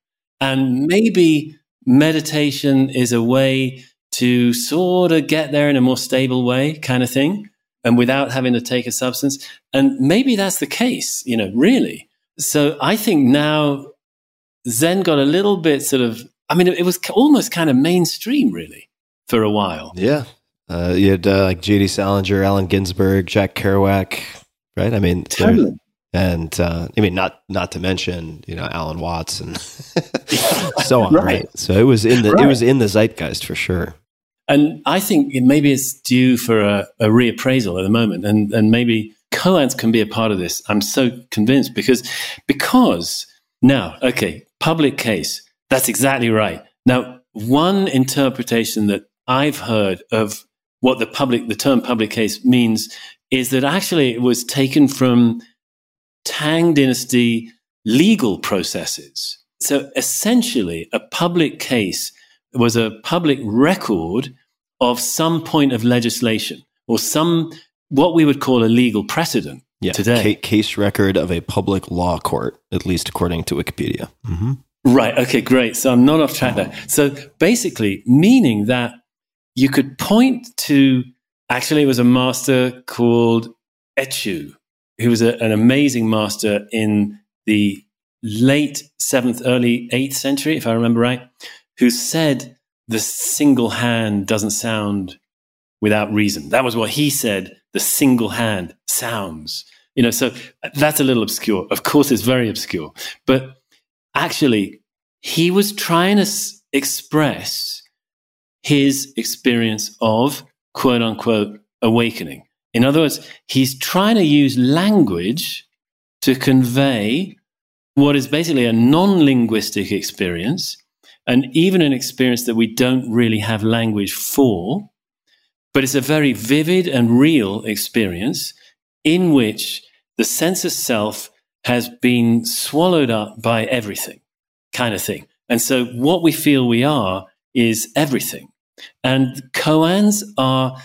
And maybe meditation is a way to sort of get there in a more stable way, kind of thing, and without having to take a substance. And maybe that's the case, you know, really. So I think now Zen got a little bit sort of, I mean, it was almost kind of mainstream, really, for a while. Yeah. Uh, you had uh, like Judy Salinger, Allen Ginsberg, Jack Kerouac, right? I mean, totally. And uh, I mean, not not to mention, you know, Alan Watts and so on, right. right? So it was in the right. it was in the zeitgeist for sure. And I think it, maybe it's due for a, a reappraisal at the moment, and and maybe Koans can be a part of this. I'm so convinced because because now, okay, public case. That's exactly right. Now, one interpretation that I've heard of what the public, the term public case means is that actually it was taken from Tang Dynasty legal processes. So essentially, a public case was a public record of some point of legislation or some, what we would call a legal precedent yeah, today. Case record of a public law court, at least according to Wikipedia. Mm-hmm. Right. Okay, great. So I'm not off track there. So basically, meaning that you could point to, actually it was a master called Etchu, who was a, an amazing master in the late seventh, early eighth century, if I remember right, who said the single hand doesn't sound without reason. That was what he said, the single hand sounds. You know, so that's a little obscure. Of course, it's very obscure. But actually, he was trying to s- express his experience of, quote unquote, awakening. In other words, he's trying to use language to convey what is basically a non-linguistic experience, and even an experience that we don't really have language for, but it's a very vivid and real experience in which the sense of self has been swallowed up by everything, kind of thing. And so what we feel we are is everything. And koans are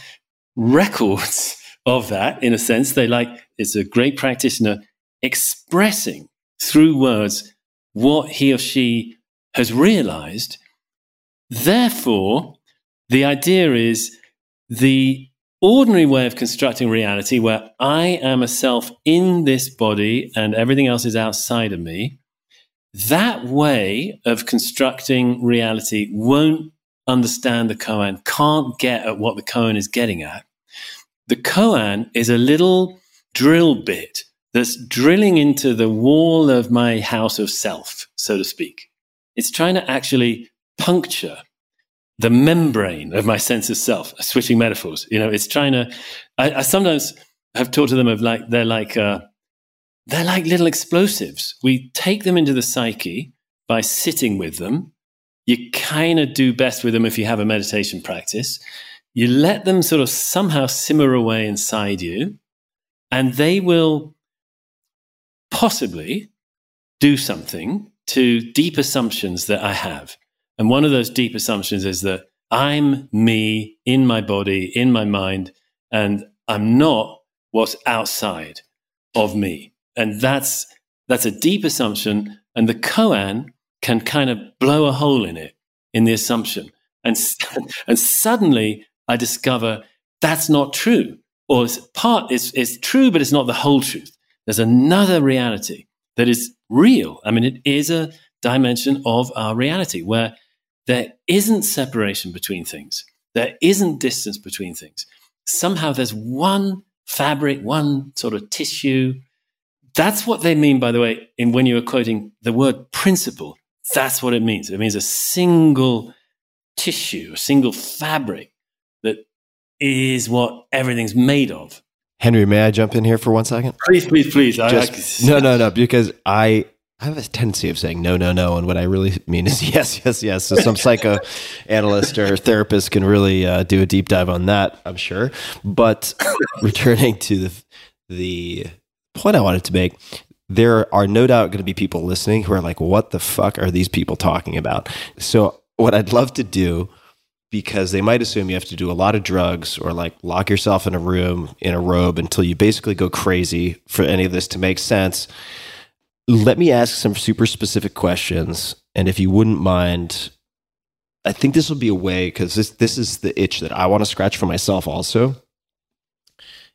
records of that, in a sense. They like, it's a great practitioner expressing through words what he or she has realized. Therefore, the idea is the ordinary way of constructing reality, where I am a self in this body and everything else is outside of me, that way of constructing reality won't understand the koan, can't get at what the koan is getting at. The koan is a little drill bit that's drilling into the wall of my house of self, so to speak. It's trying to actually puncture the membrane of my sense of self, switching metaphors. You know, it's trying to, I, I sometimes have talked to them of like, they're like, uh, they're like little explosives. We take them into the psyche by sitting with them. You kind of do best with them if you have a meditation practice. You let them sort of somehow simmer away inside you, and they will possibly do something to deep assumptions that I have. And one of those deep assumptions is that I'm me in my body, in my mind, and I'm not what's outside of me. And that's that's a deep assumption, and the koan can kind of blow a hole in it, in the assumption. And, and suddenly I discover that's not true. or it's part it's, it's true, but it's not the whole truth. There's another reality that is real. I mean, it is a dimension of our reality where there isn't separation between things. There isn't distance between things. Somehow there's one fabric, one sort of tissue. That's what they mean, by the way, in when you were quoting the word principle. That's what it means. It means a single tissue, a single fabric that is what everything's made of. Henry, may I jump in here for one second? Please, please, please. Just, I, I, no, no, no, because I, I have a tendency of saying no, no, no, and what I really mean is yes, yes, yes. So some psychoanalyst or therapist can really uh, do a deep dive on that, I'm sure. But returning to the, the point I wanted to make, there are no doubt going to be people listening who are like, what the fuck are these people talking about? So what I'd love to do, because they might assume you have to do a lot of drugs or like lock yourself in a room in a robe until you basically go crazy for any of this to make sense. Let me ask some super specific questions. And if you wouldn't mind, I think this will be a way, because this, this is the itch that I want to scratch for myself also.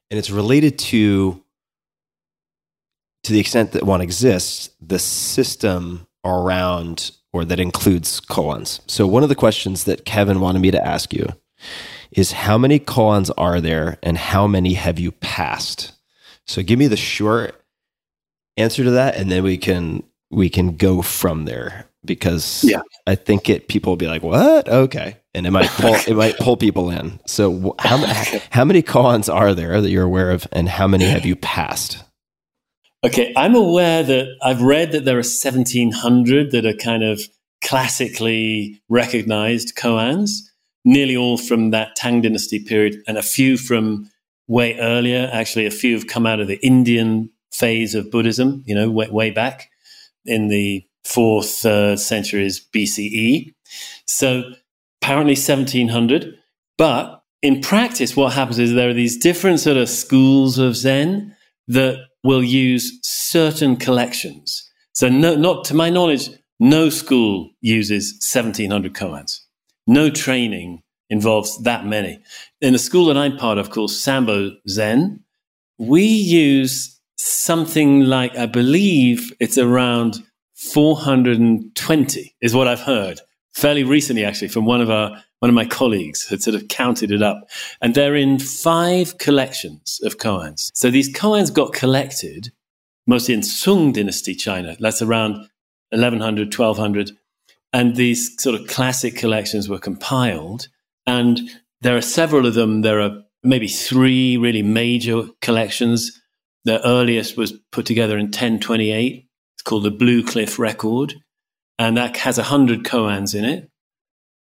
And it's related to, to the extent that one exists, the system around or that includes koans. So one of the questions that Kevin wanted me to ask you is, how many koans are there and how many have you passed? So give me the short answer to that, and then we can we can go from there, because yeah. I think it people will be like, what? Okay. And it might pull, it might pull people in. So how, how many koans are there that you're aware of, and how many have you passed? Okay, I'm aware that I've read that there are seventeen hundred that are kind of classically recognized koans, nearly all from that Tang Dynasty period, and a few from way earlier. Actually, a few have come out of the Indian phase of Buddhism, you know, way, way back in the fourth, third centuries B C E. So apparently seventeen hundred. But in practice, what happens is there are these different sort of schools of Zen that will use certain collections. So no, not to my knowledge, no school uses seventeen hundred koans. No training involves that many. In the school that I'm part of called Sanbo Zen, we use something like, I believe it's around four hundred twenty is what I've heard fairly recently, actually, from one of our one of my colleagues had sort of counted it up. And they're in five collections of koans. So these koans got collected mostly in Sung Dynasty China. That's around eleven hundred, twelve hundred. And these sort of classic collections were compiled. And there are several of them. There are maybe three really major collections. The earliest was put together in ten twenty-eight. It's called the Blue Cliff Record. And that has one hundred koans in it.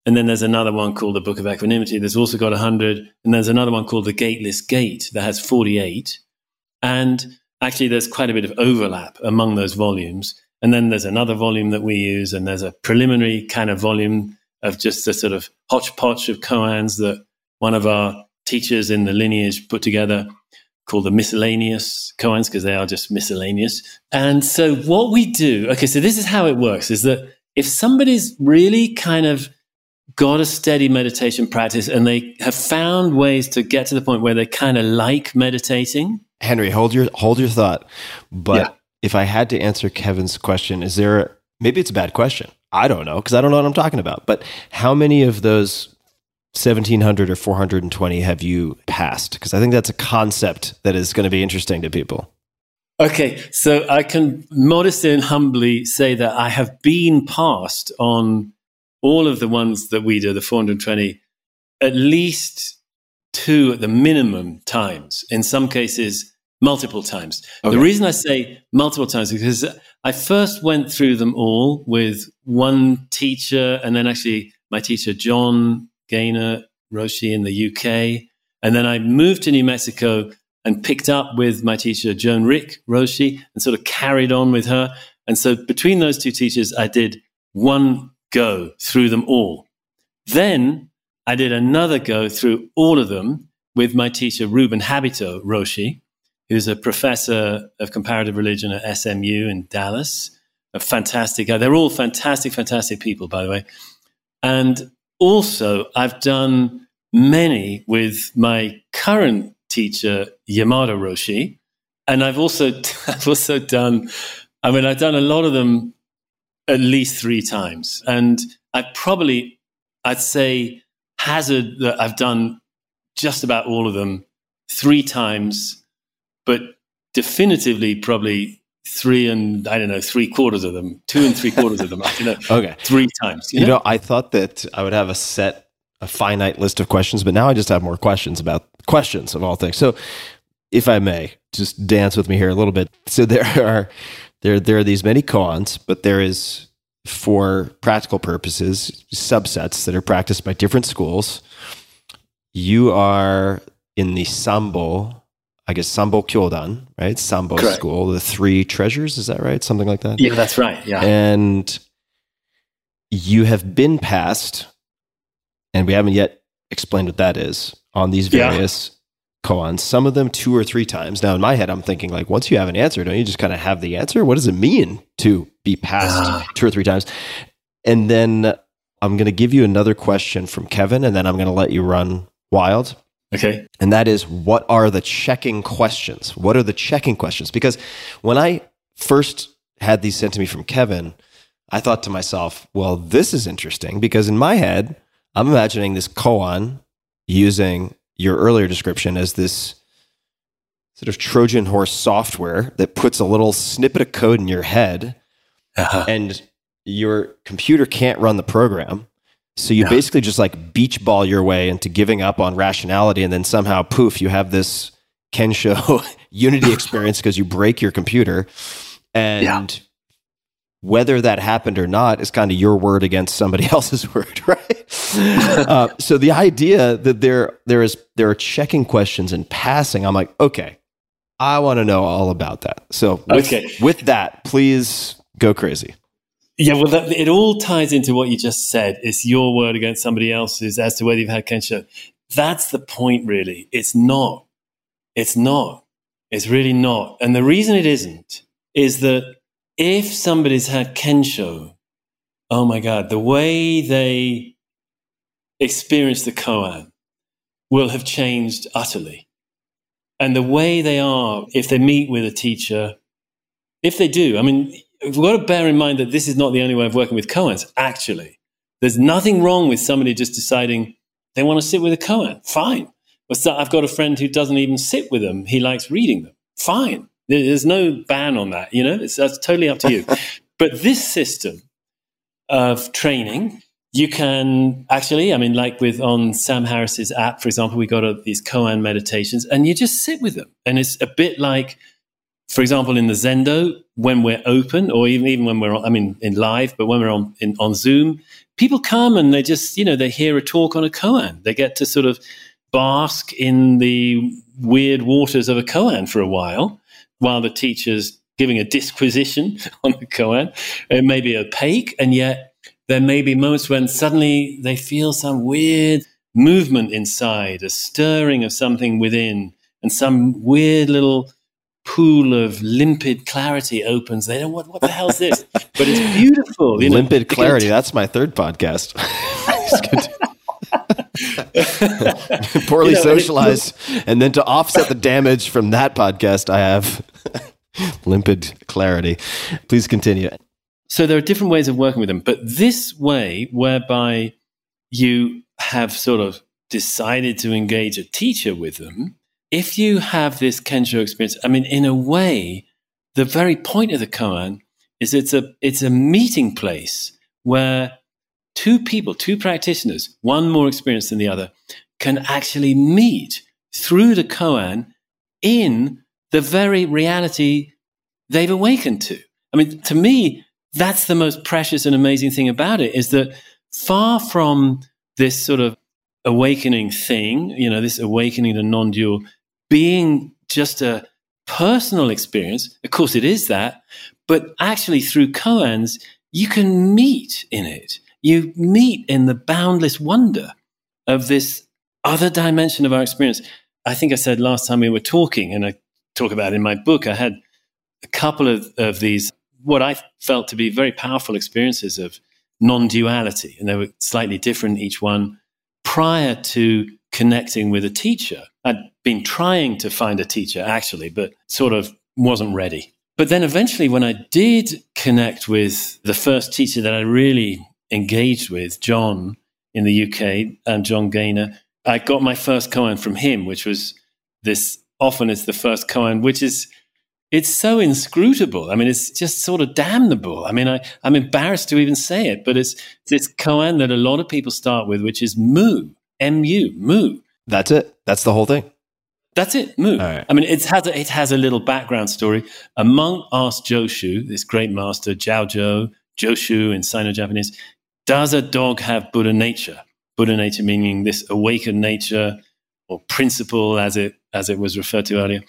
And then there's another one called the Book of Equanimity that's also got one hundred. And there's another one called the Gateless Gate that has forty-eight. And actually, there's quite a bit of overlap among those volumes. And then there's another volume that we use, and there's a preliminary kind of volume of just a sort of hodgepodge of koans that one of our teachers in the lineage put together called the miscellaneous koans, because they are just miscellaneous. And so what we do, okay, so this is how it works, is that if somebody's really kind of got a steady meditation practice and they have found ways to get to the point where they kind of like meditating. Henry, hold your hold your thought. But yeah. If I had to answer Kevin's question, is there, a, maybe it's a bad question. I don't know, because I don't know what I'm talking about. But how many of those seventeen hundred or four hundred twenty have you passed? Because I think that's a concept that is going to be interesting to people. Okay, so I can modestly and humbly say that I have been passed on all of the ones that we do, the four hundred twenty, at least two at the minimum times, in some cases, multiple times. Okay. The reason I say multiple times is because I first went through them all with one teacher, and then actually my teacher, John Gaynor Roshi in the U K. And then I moved to New Mexico and picked up with my teacher, Joan Rick Roshi, and sort of carried on with her. And so between those two teachers, I did one go through them all. Then I did another go through all of them with my teacher, Ruben Habito Roshi, who's a professor of comparative religion at S M U in Dallas. A fantastic guy. They're all fantastic, fantastic people, by the way. And also, I've done many with my current teacher, Yamada Roshi. And I've also, I've also done, I mean, I've done a lot of them at least three times. And I probably, I'd say hazard that I've done just about all of them three times, but definitively probably three and, I don't know, three quarters of them, two and three quarters of them, I don't know, okay. three times. You, you know? know, I thought that I would have a set, a finite list of questions, but now I just have more questions about questions of all things. So if I may, just dance with me here a little bit. So there are there there are these many koans, but there is, for practical purposes, subsets that are practiced by different schools. You are in the Sanbo, I guess Sanbo Kyodan, right? Sanbo Correct. School, the three treasures, is that right? Something like that? Yeah, that's right, yeah. And you have been passed, and we haven't yet explained what that is, on these various yeah. koans, some of them two or three times. Now, in my head, I'm thinking, like, once you have an answer, don't you just kind of have the answer? What does it mean to be passed uh. two or three times? And then I'm going to give you another question from Kevin, and then I'm going to let you run wild. Okay. And that is, what are the checking questions? What are the checking questions? Because when I first had these sent to me from Kevin, I thought to myself, well, this is interesting, because in my head, I'm imagining this koan using your earlier description as this sort of Trojan horse software that puts a little snippet of code in your head uh-huh. and your computer can't run the program. So you no. basically just like beach ball your way into giving up on rationality, and then somehow, poof, you have this Kensho unity experience because you break your computer. And yeah. whether that happened or not is kind of your word against somebody else's word, right? uh, so the idea that there, there is, there are checking questions and passing, I'm like, okay, I want to know all about that. So with, okay. with that, please go crazy. Yeah, well, that, it all ties into what you just said. It's your word against somebody else's as to whether you've had Kensho. That's the point, really. It's not. It's not. It's really not. And the reason it isn't is that if somebody's had Kensho, oh my God, the way they experience the koan will have changed utterly. And the way they are, if they meet with a teacher, if they do, I mean, we've got to bear in mind that this is not the only way of working with koans, actually. There's nothing wrong with somebody just deciding they want to sit with a koan. Fine. I've got a friend who doesn't even sit with them. He likes reading them. Fine. There's no ban on that, you know? It's, that's totally up to you. But this system of training, you can actually, I mean, like with on Sam Harris's app, for example, we got a, these koan meditations, and you just sit with them. And it's a bit like, for example, in the Zendo, when we're open, or even, even when we're on, I mean, in live, but when we're on in, on Zoom, people come and they just, you know, they hear a talk on a koan. They get to sort of bask in the weird waters of a koan for a while, while the teacher's giving a disquisition on the koan. It may be opaque, and yet there may be moments when suddenly they feel some weird movement inside, a stirring of something within, and some weird little pool of limpid clarity opens. They don't, what, what the hell's this? But it's beautiful. You know? Limpid clarity, that's my third podcast. Poorly you know, socialized, and, it, and then to offset the damage from that podcast, I have limpid clarity. Please continue. So there are different ways of working with them, but this way, whereby you have sort of decided to engage a teacher with them, if you have this Kensho experience, I mean, in a way, the very point of the koan is it's a it's a meeting place where two people, two practitioners, one more experienced than the other, can actually meet through the koan in the very reality they've awakened to. I mean, to me, that's the most precious and amazing thing about it, is that far from this sort of awakening thing, you know, this awakening to non-dual being just a personal experience, of course it is that, but actually through koans, you can meet in it. You meet in the boundless wonder of this other dimension of our experience. I think I said last time we were talking, and I talk about it in my book, I had a couple of, of these, what I felt to be very powerful experiences of non-duality, and they were slightly different, each one, prior to connecting with a teacher. I'd been trying to find a teacher, actually, but sort of wasn't ready. But then eventually when I did connect with the first teacher that I really engaged with, John in the U K, and John Gaynor, I got my first koan from him, which was this, often it's the first koan, which is, it's so inscrutable. I mean, it's just sort of damnable. I mean, I, I'm embarrassed to even say it, but it's this koan that a lot of people start with, which is Mu, M U, Mu. That's it. That's the whole thing. That's it, Mu. Right. I mean, it has, a, it has a little background story. A monk asked Joshu, this great master, Jiaozhou, Joshu in Sino-Japanese, does a dog have Buddha nature? Buddha nature meaning this awakened nature or principle as it as it was referred to earlier.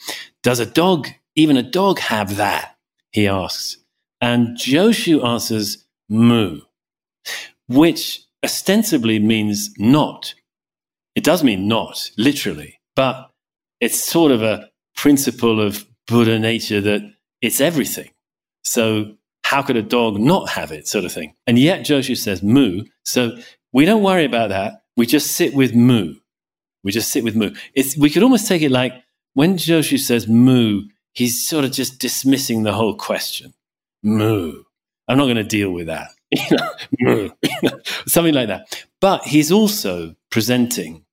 Does a dog, even a dog, have that? He asks. And Joshu answers, Mu, which ostensibly means not. It does mean not, literally, but it's sort of a principle of Buddha nature that it's everything. So how could a dog not have it, sort of thing? And yet Joshu says Mu. So we don't worry about that. We just sit with Mu. We just sit with Mu. It's, we could almost take it like when Joshu says Mu, he's sort of just dismissing the whole question. Mu. I'm not going to deal with that. You know, Mu. You know, something like that. But he's also presenting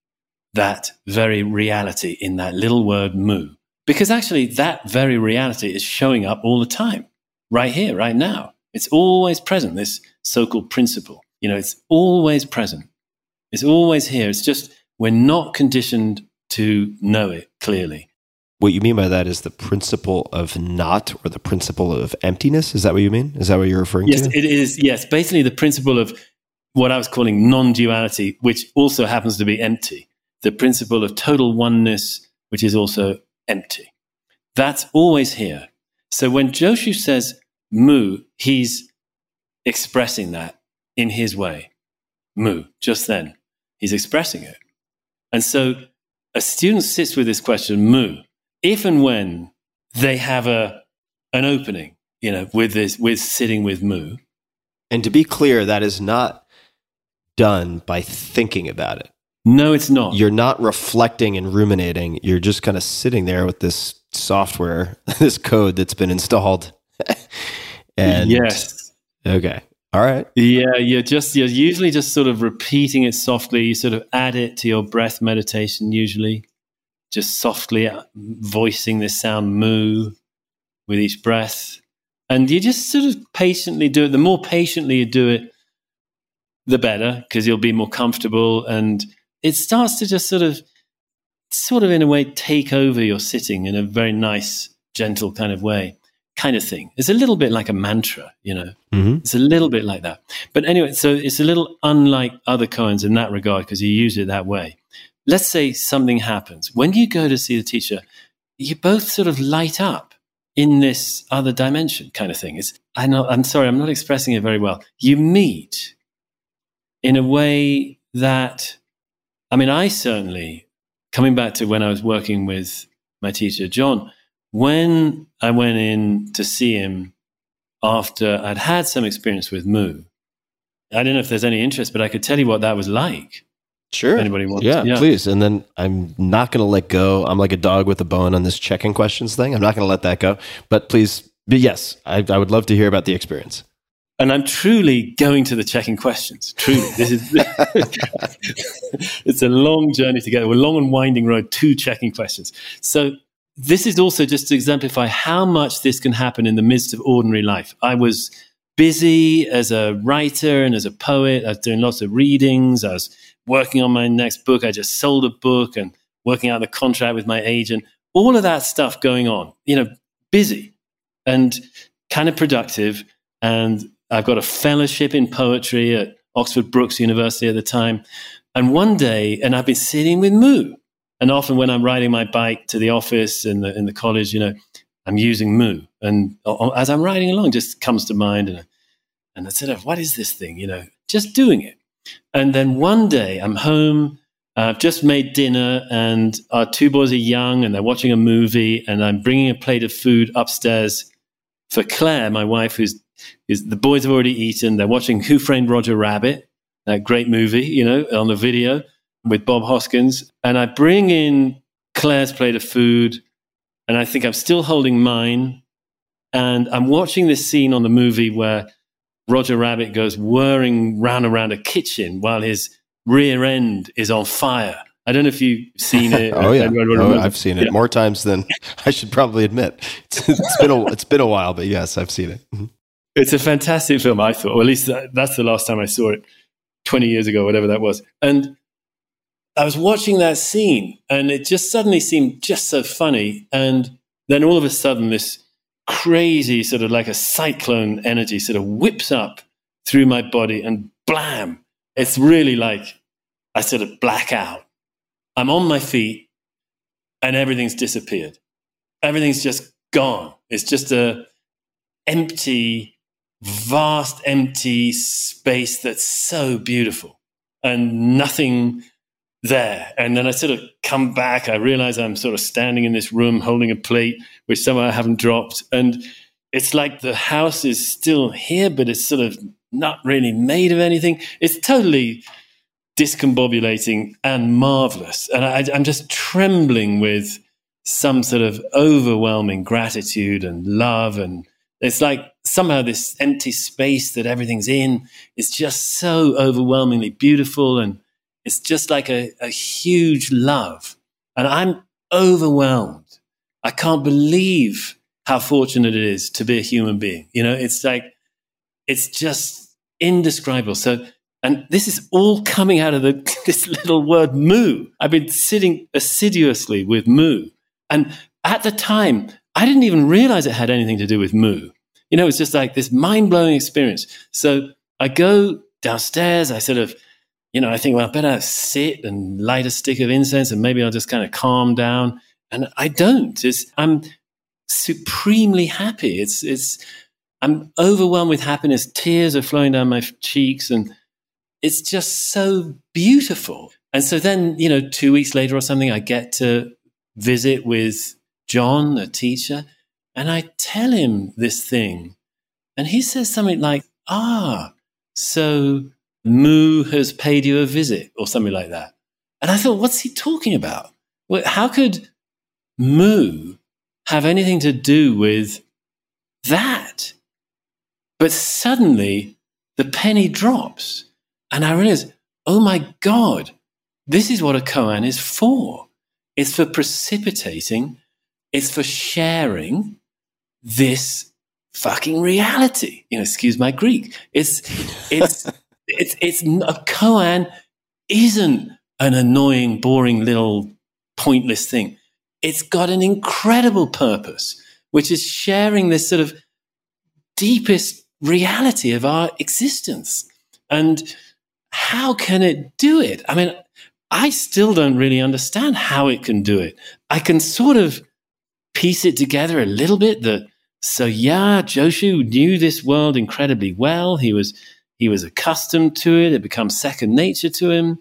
that very reality in that little word Mu. Because actually that very reality is showing up all the time, right here, right now. It's always present, this so-called principle. You know, it's always present. It's always here. It's just we're not conditioned to know it clearly. What you mean by that is the principle of not, or the principle of emptiness? Is that what you mean? Is that what you're referring yes, to? Yes, it is. Yes, basically the principle of what I was calling non-duality, which also happens to be empty. The principle of total oneness, which is also empty. That's always here. So when Joshu says Mu, he's expressing that in his way. Mu, just then. He's expressing it. And so a student sits with this question, Mu, if and when they have a an opening, you know, with this, with sitting with Mu. And to be clear, that is not done by thinking about it. No, it's not. You're not reflecting and ruminating. You're just kind of sitting there with this software, this code that's been installed. And yes. Okay. All right. Yeah, you're just you're usually just sort of repeating it softly. You sort of add it to your breath meditation usually. Just softly voicing this sound Mu with each breath. And you just sort of patiently do it. The more patiently you do it, the better, because you'll be more comfortable. And it starts to just sort of, sort of in a way, take over your sitting in a very nice, gentle kind of way, kind of thing. It's a little bit like a mantra, you know. Mm-hmm. It's a little bit like that. But anyway, so it's a little unlike other koans in that regard, because you use it that way. Let's say something happens. When you go to see the teacher, you both sort of light up in this other dimension kind of thing. It's, I know, I'm sorry, I'm not expressing it very well. You meet in a way that, I mean, I certainly, coming back to when I was working with my teacher, John, when I went in to see him after I'd had some experience with Mu, I don't know if there's any interest, but I could tell you what that was like. Sure. Anybody wants? Yeah, yeah, please. And then I'm not going to let go. I'm like a dog with a bone on this check-in questions thing. I'm not going to let that go. But please, but yes, I, I would love to hear about the experience. And I'm truly going to the check-in questions. Truly, this is it's a long journey together. We're long and winding road to check-in questions. So this is also just to exemplify how much this can happen in the midst of ordinary life. I was busy as a writer and as a poet. I was doing lots of readings. I was working on my next book. I just sold a book and working out the contract with my agent. All of that stuff going on, you know, busy and kind of productive. And I've got a fellowship in poetry at Oxford Brookes University at the time. And one day, and I've been sitting with Mu. And often when I'm riding my bike to the office in the in the college, you know, I'm using Mu. And as I'm riding along, just comes to mind. And I, and I said, what is this thing? You know, just doing it. And then one day I'm home, I've uh, just made dinner, and our two boys are young and they're watching a movie, and I'm bringing a plate of food upstairs for Claire, my wife, who's, is the boys have already eaten. They're watching Who Framed Roger Rabbit, that great movie, you know, on the video. with Bob Hoskins, and I bring in Claire's plate of food, and I think I'm still holding mine, and I'm watching this scene on the movie where Roger Rabbit goes whirring round and round a kitchen while his rear end is on fire. I don't know if you've seen it. oh yeah, oh, I've seen it yeah. more times than I should probably admit. It's, it's been a, it's been a while, but yes, I've seen it. Mm-hmm. It's a fantastic film, I thought, or at least that, that's the last time I saw it, twenty years ago, whatever that was. And I was watching that scene, and it just suddenly seemed just so funny. And then all of a sudden, this crazy sort of like a cyclone energy sort of whips up through my body, and blam! It's really like I sort of black out. I'm on my feet, and everything's disappeared. Everything's just gone. It's just a empty, vast, empty space that's so beautiful, and nothing there. And then I sort of come back. I realize I'm sort of standing in this room holding a plate, which somehow I haven't dropped. And it's like the house is still here, but it's sort of not really made of anything. It's totally discombobulating and marvelous. And I, I'm just trembling with some sort of overwhelming gratitude and love. And it's like somehow this empty space that everything's in is just so overwhelmingly beautiful, and it's just like a, a huge love. And I'm overwhelmed. I can't believe how fortunate it is to be a human being. You know, it's like, it's just indescribable. So, and this is all coming out of the, this little word, Mu. I've been sitting assiduously with Mu. And at the time, I didn't even realize it had anything to do with Mu. You know, it's just like this mind-blowing experience. So I go downstairs, I sort of, you know, I think, well, I better sit and light a stick of incense, and maybe I'll just kind of calm down. And I don't. It's, I'm supremely happy. It's, it's, I'm overwhelmed with happiness. Tears are flowing down my cheeks, and it's just so beautiful. And so then, you know, two weeks later or something, I get to visit with John, a teacher, and I tell him this thing. And he says something like, ah, so Mu has paid you a visit, or something like that. And I thought, what's he talking about? Well, how could Mu have anything to do with that? But suddenly the penny drops, and I realize, oh my God, this is what a koan is for. It's for precipitating, it's for sharing this fucking reality. You know, excuse my Greek. It's, it's, It's it's a koan isn't an annoying, boring, little pointless thing. It's got an incredible purpose, which is sharing this sort of deepest reality of our existence. And how can it do it? I mean, I still don't really understand how it can do it. I can sort of piece it together a little bit. That so yeah, Joshu knew this world incredibly well. He was. He was accustomed to it. It becomes second nature to him.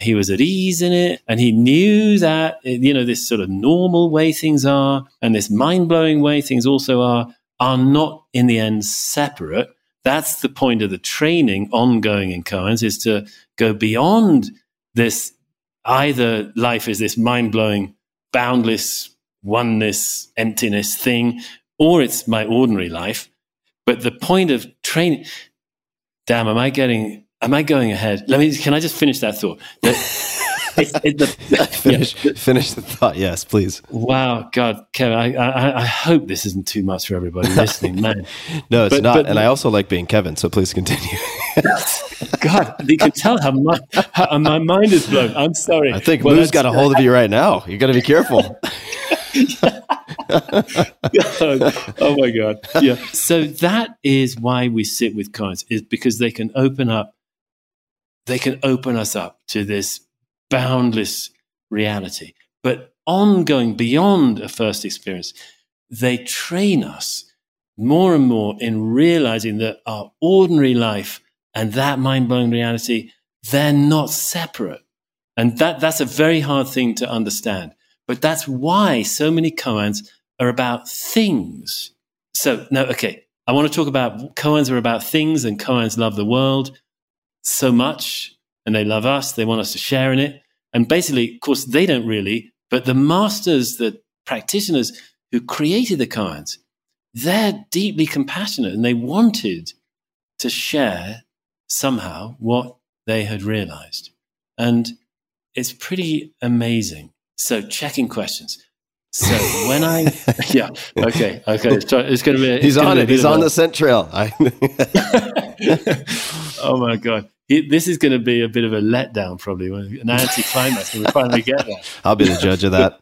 He was at ease in it. And he knew that, you know, this sort of normal way things are and this mind-blowing way things also are, are not in the end separate. That's the point of the training ongoing in Koans, is to go beyond this, either life is this mind-blowing, boundless, oneness, emptiness thing, or it's my ordinary life. But the point of training... Damn, am I getting, am I going ahead? Let me, can I just finish that thought? The, it's, it's the, finish, yeah. finish the thought, yes, please. Wow, God, Kevin, I, I, I hope this isn't too much for everybody listening, man. No, it's but, not, but, and I also like being Kevin, so please continue. God, you can tell how my, how my mind is blown. I'm sorry. I think well, Mu's got a hold of you right now. You got to be careful. oh, oh my God. Yeah. So that is why we sit with clients, is because they can open up, they can open us up to this boundless reality. But ongoing beyond a first experience, they train us more and more in realizing that our ordinary life and that mind-blowing reality, they're not separate. And that that's a very hard thing to understand. But that's why so many koans are about things. So, no, okay, I want to talk about koans are about things, and koans love the world so much, and they love us, they want us to share in it. And basically, of course, they don't really, but the masters, the practitioners who created the koans, they're deeply compassionate and they wanted to share somehow what they had realized. And it's pretty amazing. So checking questions. So when I, yeah, okay, okay. It's, it's going to be. He's on it. He's on the scent trail. Oh my God. It, this is going to be a bit of a letdown, probably, an anti-climax when we finally get there. I'll be the judge of that.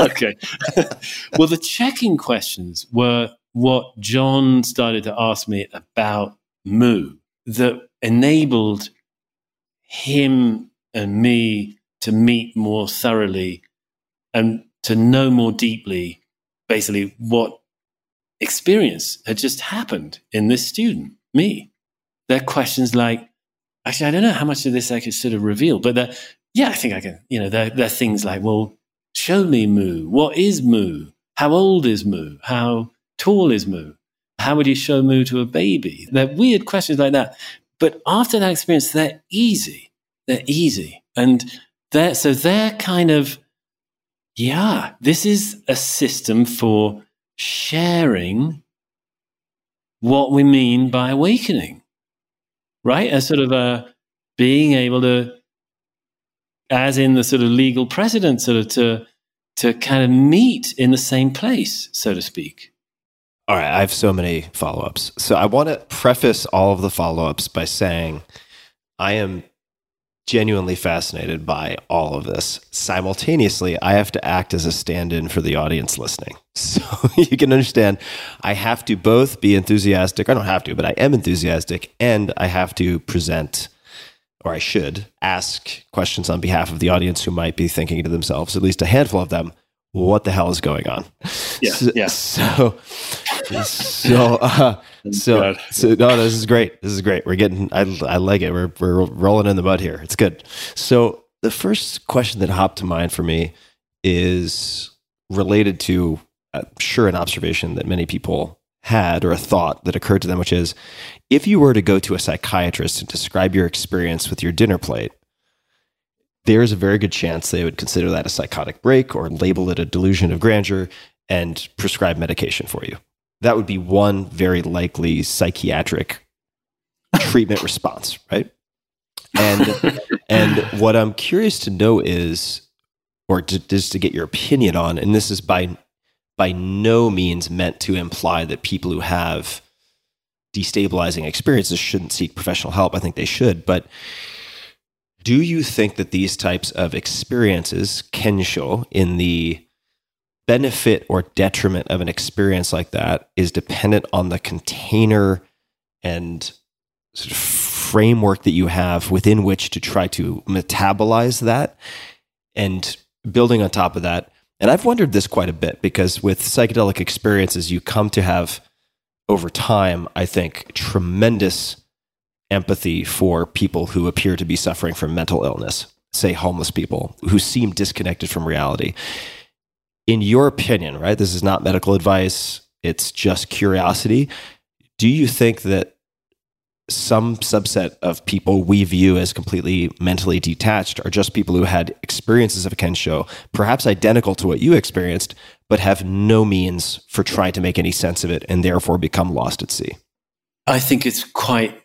Okay. Well, the checking questions were what John started to ask me about Mu that enabled him and me to meet more thoroughly and to know more deeply, basically, what experience had just happened in this student, me. They're questions like, actually, I don't know how much of this I could sort of reveal, but yeah, I think I can, you know, there, there are things like, well, show me Mu. What is Mu? How old is Mu? How tall is Mu? How would you show Mu to a baby? They're weird questions like that. But after that experience, they're easy. They're easy. And they're, so they're kind of, yeah, this is a system for sharing what we mean by awakening. Right? As sort of a being able to, as in the sort of legal precedent, sort of to to kind of meet in the same place, so to speak. All right. I have so many follow-ups. So I want to preface all of the follow-ups by saying I am genuinely fascinated by all of this. Simultaneously, I have to act as a stand-in for the audience listening. So you can understand, I have to both be enthusiastic. I don't have to, but I am enthusiastic, and I have to present, or I should, ask questions on behalf of the audience who might be thinking to themselves, at least a handful of them, what the hell is going on? Yeah, so, yeah. So, so, uh, so, so, no, this is great. This is great. We're getting, I, I like it. We're, we're rolling in the mud here. It's good. So the first question that hopped to mind for me is related to, I'm sure, an observation that many people had or a thought that occurred to them, which is, if you were to go to a psychiatrist and describe your experience with your dinner plate, there's a very good chance they would consider that a psychotic break or label it a delusion of grandeur and prescribe medication for you. That would be one very likely psychiatric treatment response, right? And and what I'm curious to know is, or to, just to get your opinion on, and this is by by no means meant to imply that people who have destabilizing experiences shouldn't seek professional help. I think they should, but do you think that these types of experiences, Kensho, in the benefit or detriment of an experience like that, is dependent on the container and sort of framework that you have within which to try to metabolize that? And building on top of that, and I've wondered this quite a bit, because with psychedelic experiences, you come to have, over time, I think, tremendous empathy for people who appear to be suffering from mental illness, say homeless people who seem disconnected from reality. In your opinion, right? This is not medical advice. It's just curiosity. Do you think that some subset of people we view as completely mentally detached are just people who had experiences of Kensho, perhaps identical to what you experienced, but have no means for trying to make any sense of it and therefore become lost at sea? I think it's quite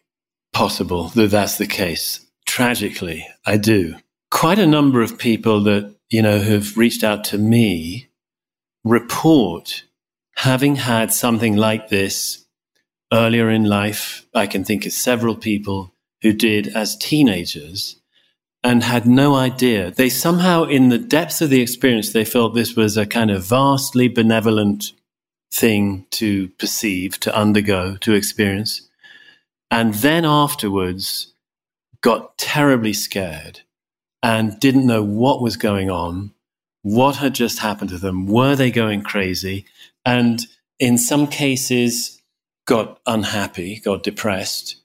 possible that that's the case. Tragically, I do. Quite a number of people that, you know, have reached out to me report having had something like this earlier in life. I can think of several people who did as teenagers and had no idea. They somehow, in the depths of the experience, they felt this was a kind of vastly benevolent thing to perceive, to undergo, to experience. And then afterwards got terribly scared and didn't know what was going on, what had just happened to them, were they going crazy, and in some cases got unhappy, got depressed,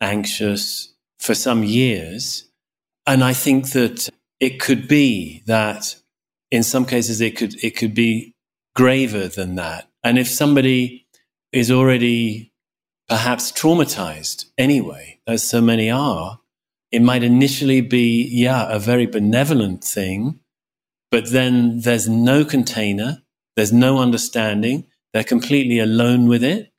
anxious for some years. And I think that it could be that in some cases it could it could be graver than that. And if somebody is already perhaps traumatized anyway, as so many are, it might initially be, yeah, a very benevolent thing, but then there's no container, there's no understanding, they're completely alone with it,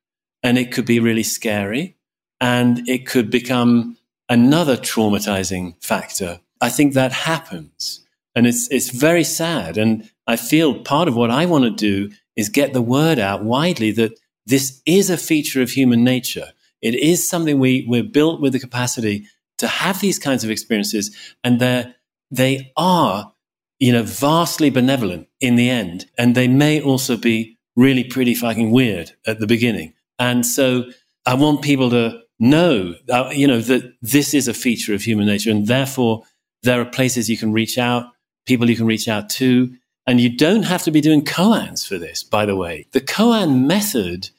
and it could be really scary, and it could become another traumatizing factor. I think that happens, and it's it's very sad, and I feel part of what I want to do is get the word out widely that this is a feature of human nature. It is something we, we're built with the capacity to have these kinds of experiences, and they're, they are, you know, vastly benevolent in the end, and they may also be really pretty fucking weird at the beginning. And so I want people to know, uh, you know, that this is a feature of human nature, and therefore there are places you can reach out, people you can reach out to. And you don't have to be doing koans for this, by the way. The koan method,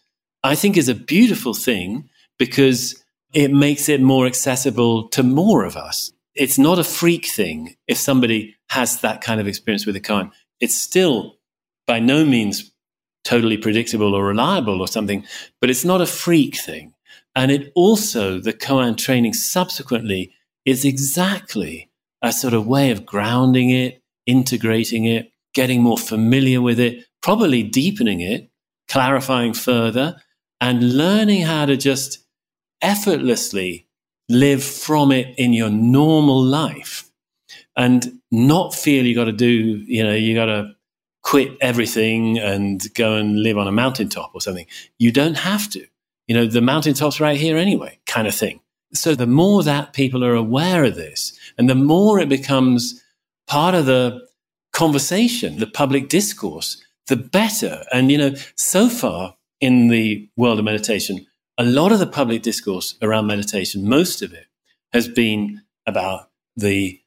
I think, is a beautiful thing because it makes it more accessible to more of us. It's not a freak thing if somebody has that kind of experience with a koan. It's still by no means totally predictable or reliable or something, but it's not a freak thing. And it also, the koan training subsequently, is exactly a sort of way of grounding it, integrating it, getting more familiar with it, probably deepening it, clarifying further, and learning how to just effortlessly live from it in your normal life and not feel you got to do, you know, you got to quit everything and go and live on a mountaintop or something. You don't have to. You know, the mountaintop's right here anyway, kind of thing. So the more that people are aware of this, and the more it becomes part of the conversation, the public discourse, the better. And, you know, so far in the world of meditation, a lot of the public discourse around meditation, most of it, has been about the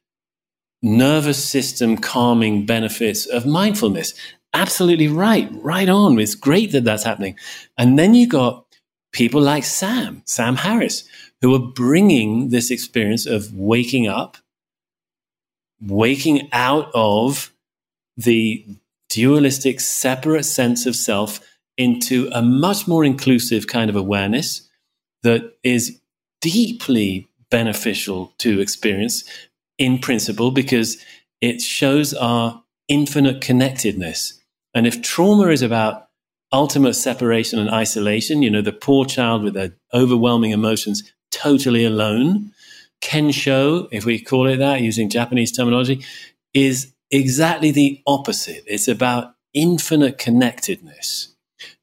nervous system calming benefits of mindfulness. Absolutely right, right on. It's great that that's happening. And then you got people like Sam, Sam Harris, who are bringing this experience of waking up, waking out of the dualistic separate sense of self into a much more inclusive kind of awareness that is deeply beneficial to experience in principle, because it shows our infinite connectedness. And if trauma is about ultimate separation and isolation, you know, the poor child with their overwhelming emotions totally alone, Kensho, if we call it that, using Japanese terminology, is exactly the opposite. It's about infinite connectedness.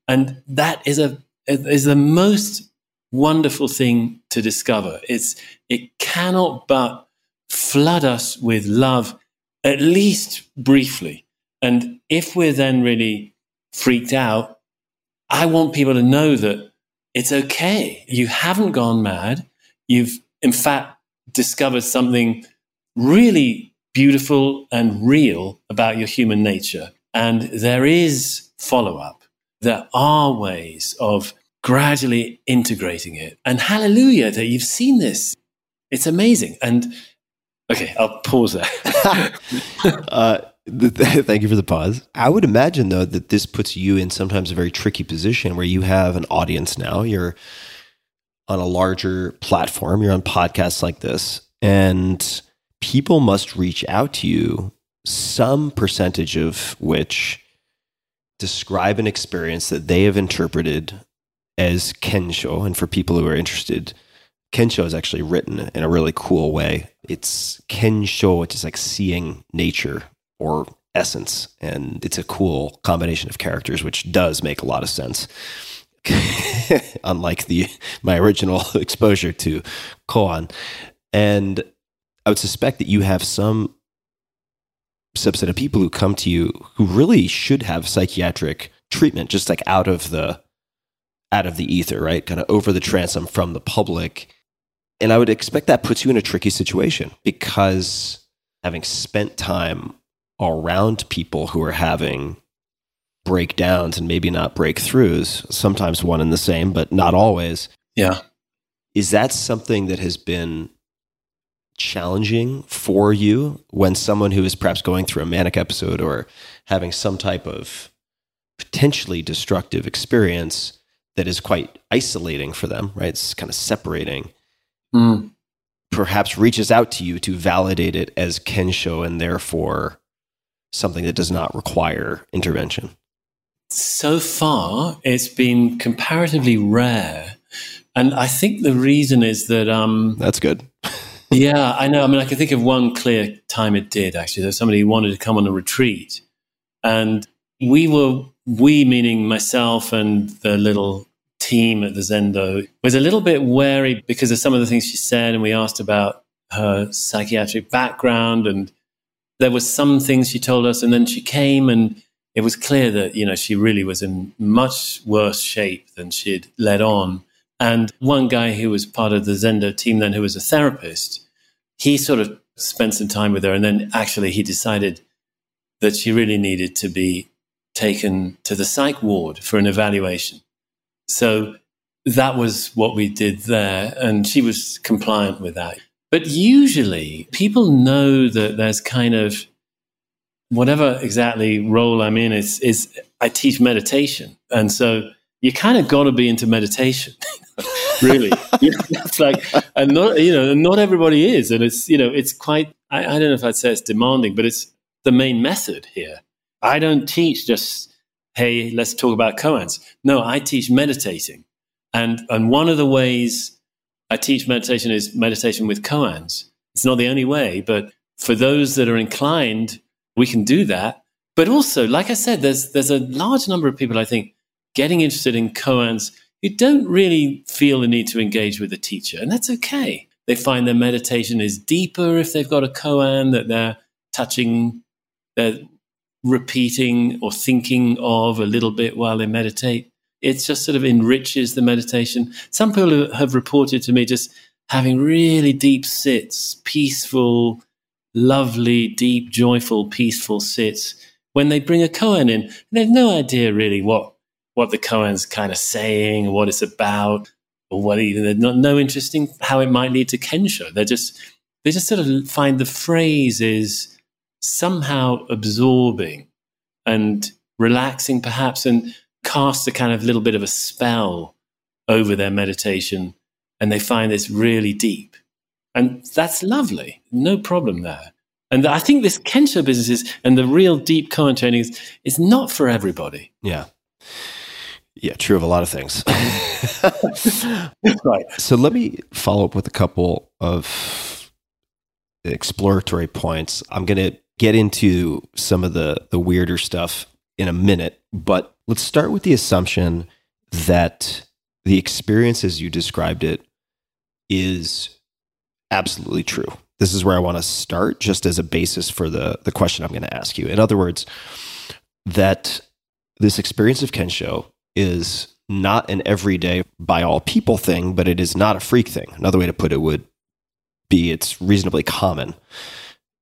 And that is a is the most wonderful thing to discover. It's it cannot but flood us with love, at least briefly. And if we're then really freaked out, I want people to know that it's okay. You haven't gone mad. You've, in fact, discovered something really beautiful and real about your human nature. And there is follow-up. There are ways of gradually integrating it. And hallelujah that you've seen this. It's amazing. And okay, I'll pause there. uh, th- th- thank you for the pause. I would imagine, though, that this puts you in sometimes a very tricky position where you have an audience now. You're on a larger platform, you're on podcasts like this, and people must reach out to you, some percentage of which describe an experience that they have interpreted as Kensho. And for people who are interested, Kensho is actually written in a really cool way. It's Kensho, which is like seeing nature or essence. And it's a cool combination of characters, which does make a lot of sense. Unlike the my original exposure to koan. And I would suspect that you have some subset of people who come to you who really should have psychiatric treatment, just like out of the out of the ether, right? Kind of over the transom from the public. And I would expect that puts you in a tricky situation, because having spent time around people who are having breakdowns and maybe not breakthroughs, sometimes one and the same, but not always. Yeah. Is that something that has been challenging for you when someone who is perhaps going through a manic episode or having some type of potentially destructive experience that is quite isolating for them, right? It's kind of separating. Mm. perhaps reaches out to you to validate it as Kensho and therefore something that does not require intervention? So far, it's been comparatively rare. And I think the reason is that... Um, That's good. Yeah, I know. I mean, I can think of one clear time it did, actually. There's somebody who wanted to come on a retreat. And we were, we meaning myself and the little team at the Zendo, was a little bit wary because of some of the things she said. And we asked about her psychiatric background. And there was some things she told us. And then she came and it was clear that, you know, she really was in much worse shape than she'd led on. And one guy who was part of the Zendo team then, who was a therapist, he sort of spent some time with her. And then actually he decided that she really needed to be taken to the psych ward for an evaluation. So that was what we did there. And she was compliant with that. But usually people know that there's kind of, whatever exactly role I'm in, is, is I teach meditation. And so you kind of got to be into meditation, really. It's like, and not, you know, not everybody is. And it's, you know, it's quite, I, I don't know if I'd say it's demanding, but it's the main method here. I don't teach just, hey, let's talk about koans. No, I teach meditating. And and one of the ways I teach meditation is meditation with koans. It's not the only way, but for those that are inclined, we can do that. But also, like I said, there's there's a large number of people, I think, getting interested in koans who don't really feel the need to engage with a teacher. And that's okay. They find their meditation is deeper if they've got a koan that they're touching, they're repeating or thinking of a little bit while they meditate. It just sort of enriches the meditation. Some people have reported to me just having really deep sits, peaceful, lovely, deep, joyful, peaceful sits when they bring a koan in. And they have no idea really what, what the koan's kind of saying, or what it's about, or what even, they're not, no interest in how it might lead to Kensho. They're just, they just sort of find the phrase is somehow absorbing and relaxing perhaps, and casts a kind of little bit of a spell over their meditation. And they find this really deep. And that's lovely. No problem there. And I think this Kensho business is, and the real deep koan training is, is not for everybody. Yeah. Yeah, true of a lot of things. Right. So let me follow up with a couple of exploratory points. I'm going to get into some of the, the weirder stuff in a minute, but let's start with the assumption that the experience as you described it is absolutely true. This is where I want to start, just as a basis for the, the question I'm going to ask you. In other words, that this experience of Kensho is not an everyday by all people thing, but it is not a freak thing. Another way to put it would be it's reasonably common.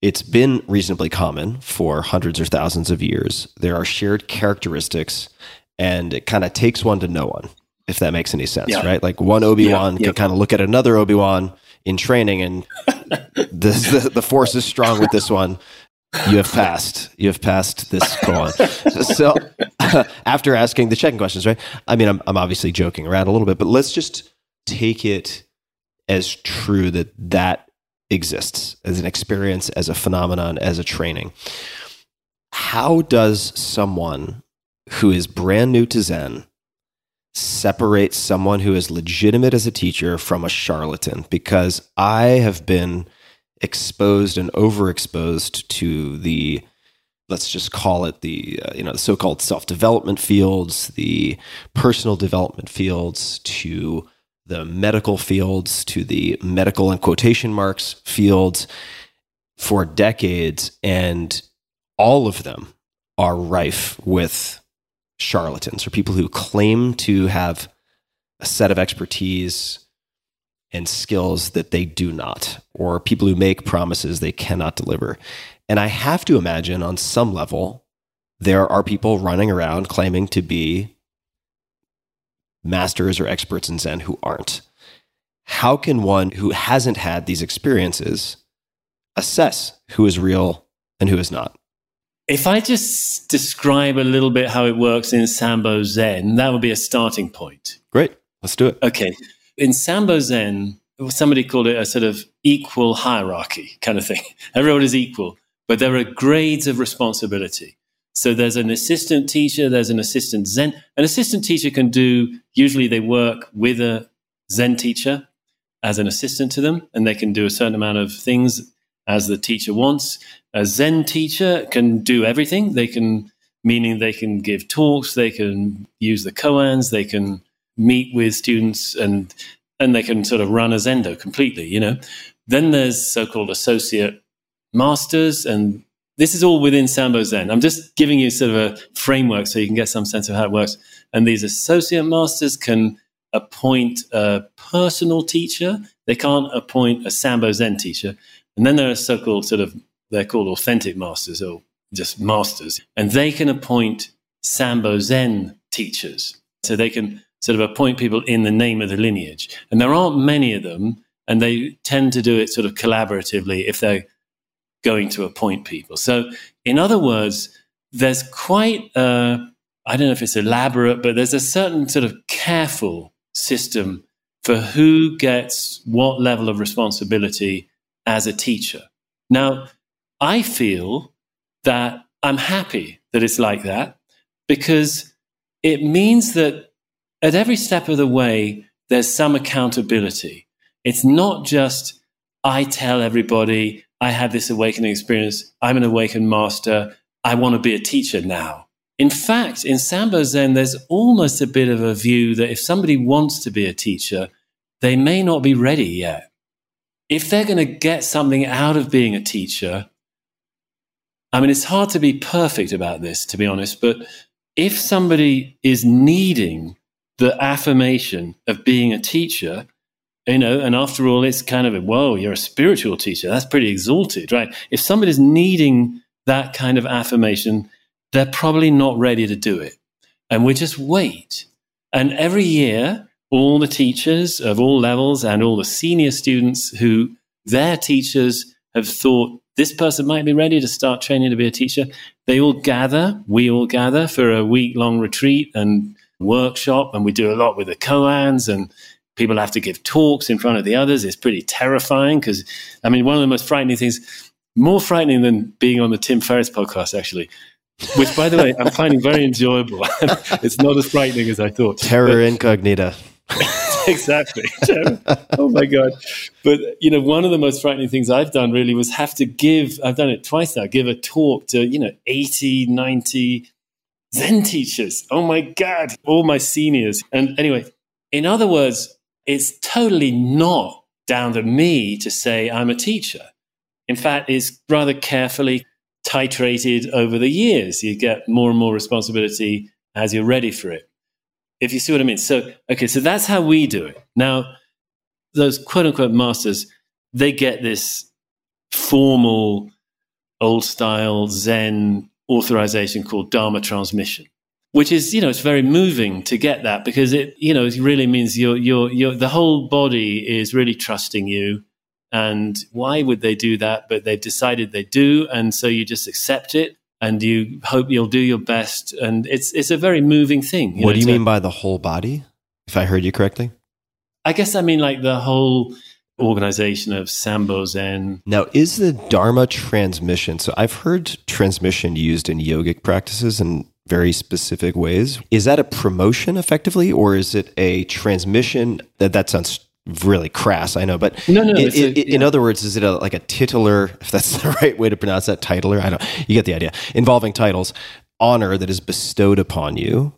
It's been reasonably common for hundreds or thousands of years. There are shared characteristics, and it kind of takes one to know one, if that makes any sense, yeah. Right? Like one Obi-Wan yeah, yeah. can kind of look at another Obi-Wan in training, and this, the, the force is strong with this one. You have passed. You have passed this koan. So, uh, after asking the checking questions, right? I mean, I'm, I'm obviously joking around a little bit, but let's just take it as true that that exists as an experience, as a phenomenon, as a training. How does someone who is brand new to Zen separate someone who is legitimate as a teacher from a charlatan? Because I have been exposed and overexposed to the, let's just call it the, uh, you know, the so-called self-development fields, the personal development fields, to the medical fields, to the medical and quotation marks fields for decades. And all of them are rife with charlatans, or people who claim to have a set of expertise and skills that they do not, or people who make promises they cannot deliver. And I have to imagine on some level, there are people running around claiming to be masters or experts in Zen who aren't. How can one who hasn't had these experiences assess who is real and who is not? If I just describe a little bit how it works in Sanbo Zen, that would be a starting point. Great. Let's do it. Okay. In Sanbo Zen, somebody called it a sort of equal hierarchy kind of thing. Everyone is equal, but there are grades of responsibility. So there's an assistant teacher, there's an assistant Zen. An assistant teacher can do, usually they work with a Zen teacher as an assistant to them, and they can do a certain amount of things as the teacher wants. A Zen teacher can do everything. They can, meaning they can give talks, they can use the koans, they can meet with students, and and they can sort of run a Zendo completely, you know. Then there's so-called associate masters, and this is all within Sanbo Zen. I'm just giving you sort of a framework so you can get some sense of how it works. And these associate masters can appoint a personal teacher. They can't appoint a Sanbo Zen teacher. And then there are so-called sort of, they're called authentic masters or just masters. And they can appoint Sanbo Zen teachers. So they can sort of appoint people in the name of the lineage. And there aren't many of them, and they tend to do it sort of collaboratively if they're going to appoint people. So in other words, there's quite a, I don't know if it's elaborate, but there's a certain sort of careful system for who gets what level of responsibility as a teacher. Now, I feel that I'm happy that it's like that, because it means that at every step of the way, there's some accountability. It's not just, I tell everybody, I had this awakening experience, I'm an awakened master, I want to be a teacher now. In fact, in Sanbo Zen, there's almost a bit of a view that if somebody wants to be a teacher, they may not be ready yet. If they're going to get something out of being a teacher, I mean, it's hard to be perfect about this, to be honest, but if somebody is needing the affirmation of being a teacher, you know, and after all, it's kind of, whoa, you're a spiritual teacher. That's pretty exalted, right? If somebody's needing that kind of affirmation, they're probably not ready to do it. And we just wait. And every year, all the teachers of all levels and all the senior students who their teachers have thought, this person might be ready to start training to be a teacher, they all gather, we all gather for a week-long retreat and workshop, and we do a lot with the koans, and people have to give talks in front of the others. It's pretty terrifying because, I mean, one of the most frightening things, more frightening than being on the Tim Ferriss podcast, actually, which, by the way, I'm finding very enjoyable. It's not as frightening as I thought. Terror but, incognita. Exactly. Oh, my God. But, you know, one of the most frightening things I've done really was have to give, I've done it twice now, give a talk to, you know, eighty, ninety Zen teachers. Oh, my God. All my seniors. And anyway, in other words, it's totally not down to me to say I'm a teacher. In fact, it's rather carefully titrated over the years. You get more and more responsibility as you're ready for it, if you see what I mean. So, okay, so that's how we do it. Now, those quote-unquote masters, they get this formal, old-style Zen authorization called Dharma transmission, which is, you know, it's very moving to get that, because it, you know, it really means your your your the whole body is really trusting you. And why would they do that? But they've decided they do, and so you just accept it and you hope you'll do your best. And it's it's a very moving thing. What do you mean by the whole body? If I heard you correctly, I guess I mean like the whole organization of Sanbo Zen. Now, is the Dharma transmission? So I've heard transmission used in yogic practices and very specific ways. Is that a promotion effectively, or is it a transmission? That, that sounds really crass, I know, but no, no, it, it, a, yeah. In other words, is it a, like a titular, if that's the right way to pronounce that, titular? I don't, you get the idea, involving titles, honor that is bestowed upon you,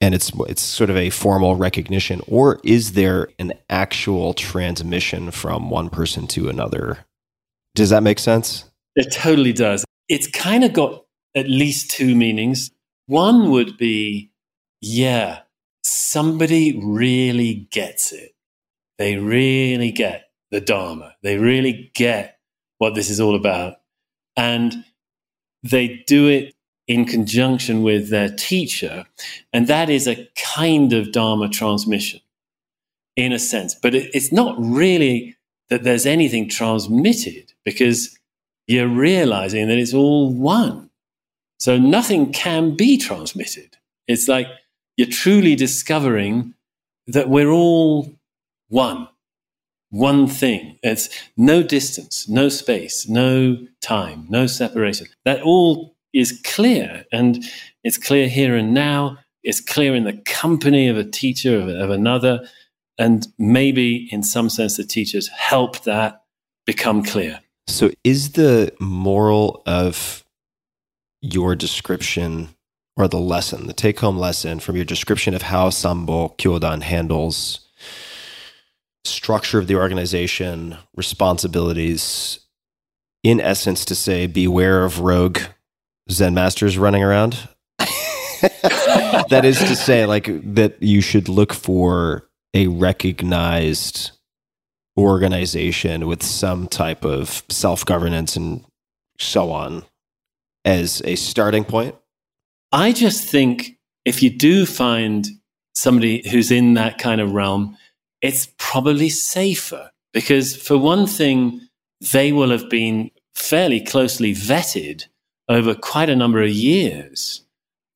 and it's it's sort of a formal recognition, or is there an actual transmission from one person to another? Does that make sense? It totally does. It's kind of got at least two meanings. One would be, yeah, somebody really gets it. They really get the Dharma. They really get what this is all about. And they do it in conjunction with their teacher. And that is a kind of Dharma transmission, in a sense. But it, it's not really that there's anything transmitted, because you're realizing that it's all one. So nothing can be transmitted. It's like you're truly discovering that we're all one. one thing. It's no distance, no space, no time, no separation. That all is clear, and it's clear here and now. It's clear in the company of a teacher, of, of another, and maybe in some sense the teachers help that become clear. So is the moral of your description, or the lesson, the take-home lesson from your description of how Sambo Kyodan handles structure of the organization, responsibilities, in essence to say, beware of rogue Zen masters running around? That is to say, like, that you should look for a recognized organization with some type of self-governance and so on as a starting point? I just think if you do find somebody who's in that kind of realm, it's probably safer because, for one thing, they will have been fairly closely vetted over quite a number of years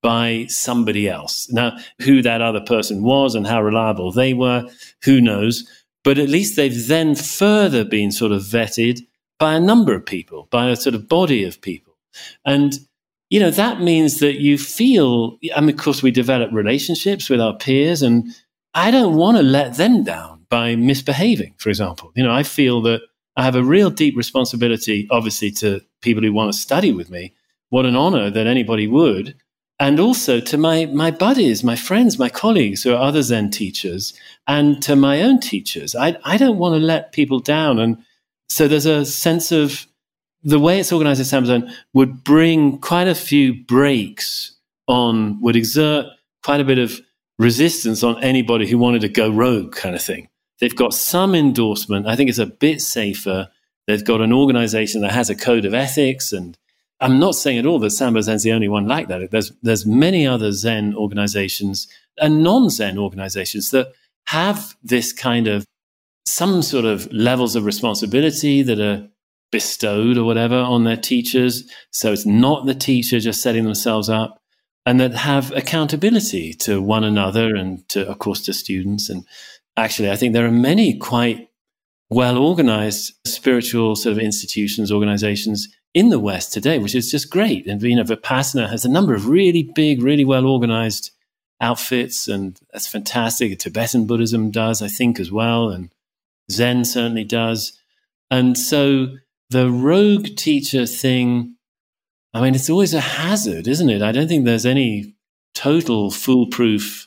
by somebody else. Now, who that other person was and how reliable they were, who knows? But at least they've then further been sort of vetted by a number of people, by a sort of body of people. And you know, that means that you feel, I mean, of course, we develop relationships with our peers, and I don't want to let them down by misbehaving, for example. You know, I feel that I have a real deep responsibility, obviously, to people who want to study with me. What an honor that anybody would. And also to my, my buddies, my friends, my colleagues who are other Zen teachers, and to my own teachers. I, I don't want to let people down. And so there's a sense of, the way it's organized in Sanbo Zen would bring quite a few breaks on, would exert quite a bit of resistance on anybody who wanted to go rogue kind of thing. They've got some endorsement. I think it's a bit safer. They've got an organization that has a code of ethics. And I'm not saying at all that Sanbo Zen's the only one like that. There's, there's many other Zen organizations and non-Zen organizations that have this kind of, some sort of levels of responsibility that are bestowed or whatever on their teachers, so it's not the teacher just setting themselves up, and that have accountability to one another and to, of course, to students. And actually, I think there are many quite well-organized spiritual sort of institutions, organizations in the West today, which is just great. And you know, Vipassana has a number of really big, really well-organized outfits, and that's fantastic. Tibetan Buddhism does, I think, as well, and Zen certainly does. And so the rogue teacher thing, I mean, it's always a hazard, isn't it? I don't think there's any total foolproof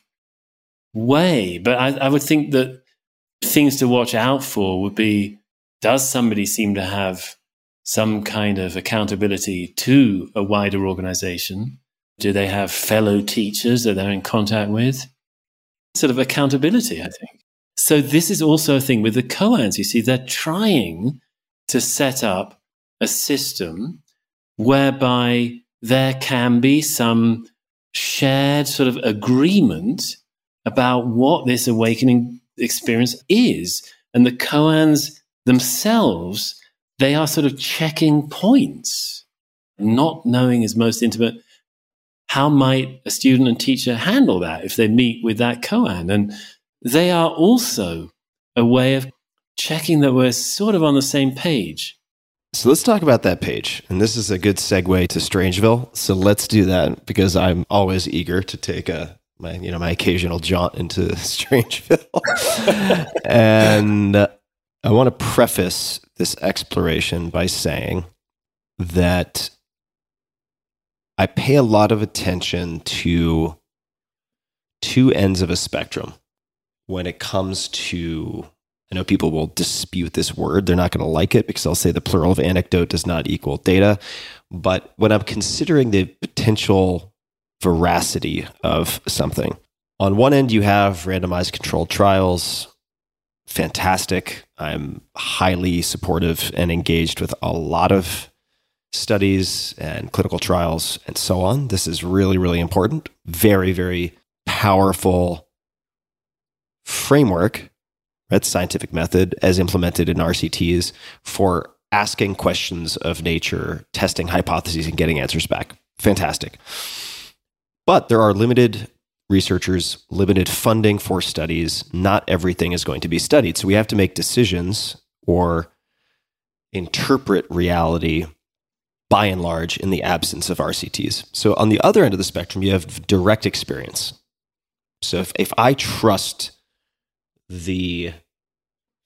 way. But I, I would think that things to watch out for would be, does somebody seem to have some kind of accountability to a wider organization? Do they have fellow teachers that they're in contact with? Sort of accountability, I think. So this is also a thing with the koans. You see, they're trying to set up a system whereby there can be some shared sort of agreement about what this awakening experience is. And the koans themselves, they are sort of checking points. Not knowing is most intimate. How might a student and teacher handle that if they meet with that koan? And they are also a way of checking that we're sort of on the same page. So let's talk about that page. And this is a good segue to Strangeville. So let's do that, because I'm always eager to take a my you know my occasional jaunt into Strangeville. And I want to preface this exploration by saying that I pay a lot of attention to two ends of a spectrum when it comes to, I know people will dispute this word. They're not going to like it because they'll say the plural of anecdote does not equal data. But when I'm considering the potential veracity of something, on one end you have randomized controlled trials. Fantastic. I'm highly supportive and engaged with a lot of studies and clinical trials and so on. This is really, really important. Very, very powerful framework, right? Scientific method as implemented in R C Ts for asking questions of nature, testing hypotheses, and getting answers back. Fantastic. But there are limited researchers limited funding for studies. Not everything is going to be studied. So we have to make decisions or interpret reality by and large in the absence of R C Ts. So on the other end of the spectrum, you have direct experience. So if, if I trust the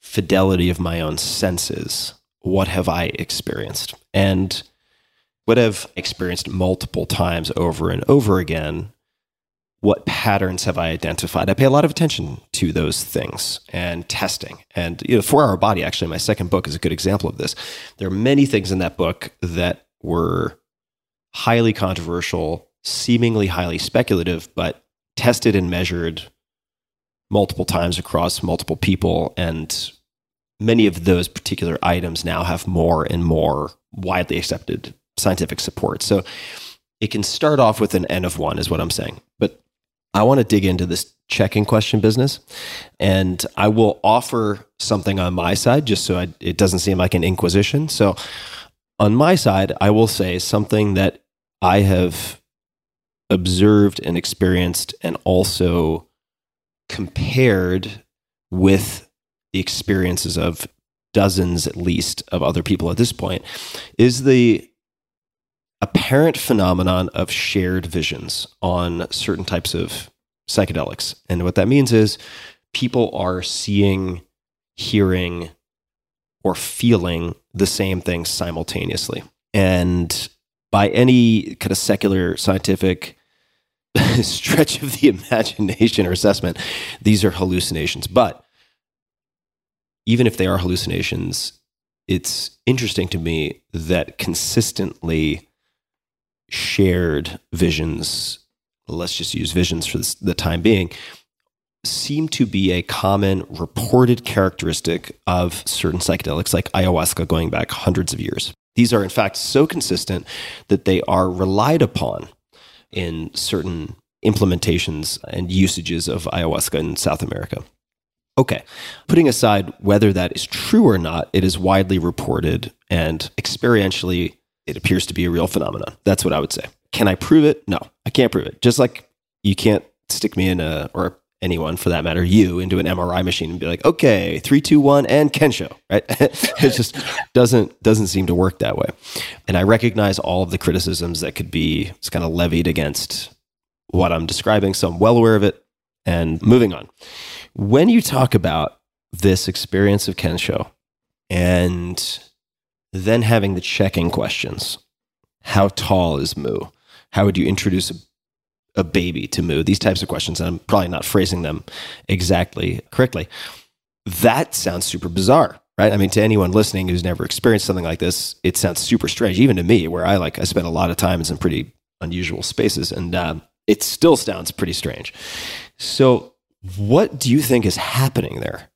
fidelity of my own senses, what have I experienced? And what I've experienced multiple times over and over again, what patterns have I identified? I pay a lot of attention to those things and testing. And you know, four-Hour Body, actually, my second book, is a good example of this. There are many things in that book that were highly controversial, seemingly highly speculative, but tested and measured multiple times across multiple people, and many of those particular items now have more and more widely accepted scientific support. So it can start off with an N of one is what I'm saying. But I want to dig into this check-in question business, and I will offer something on my side just so I, it doesn't seem like an inquisition. So on my side, I will say something that I have observed and experienced and also compared with the experiences of dozens, at least, of other people at this point, is the apparent phenomenon of shared visions on certain types of psychedelics. And what that means is people are seeing, hearing, or feeling the same thing simultaneously. And by any kind of secular scientific stretch of the imagination or assessment, these are hallucinations. But even if they are hallucinations, it's interesting to me that consistently shared visions, let's just use visions for this, the time being, seem to be a common reported characteristic of certain psychedelics like ayahuasca going back hundreds of years. These are in fact so consistent that they are relied upon in certain implementations and usages of ayahuasca in South America. Okay, putting aside whether that is true or not, it is widely reported and experientially it appears to be a real phenomenon. That's what I would say. Can I prove it? No, I can't prove it. Just like you can't stick me in a, or anyone for that matter, you, into an M R I machine and be like, okay, three, two, one, and Kensho, right? It just doesn't doesn't seem to work that way. And I recognize all of the criticisms that could be kind of levied against what I'm describing, so I'm well aware of it. And moving on. When you talk about this experience of Kensho and then having the check-in questions, how tall is Mu? How would you introduce a, a baby to Mu? These types of questions, and I'm probably not phrasing them exactly correctly. That sounds super bizarre, right? I mean, to anyone listening who's never experienced something like this, it sounds super strange, even to me, where I like I spent a lot of time in some pretty unusual spaces, and uh, it still sounds pretty strange. So what do you think is happening there?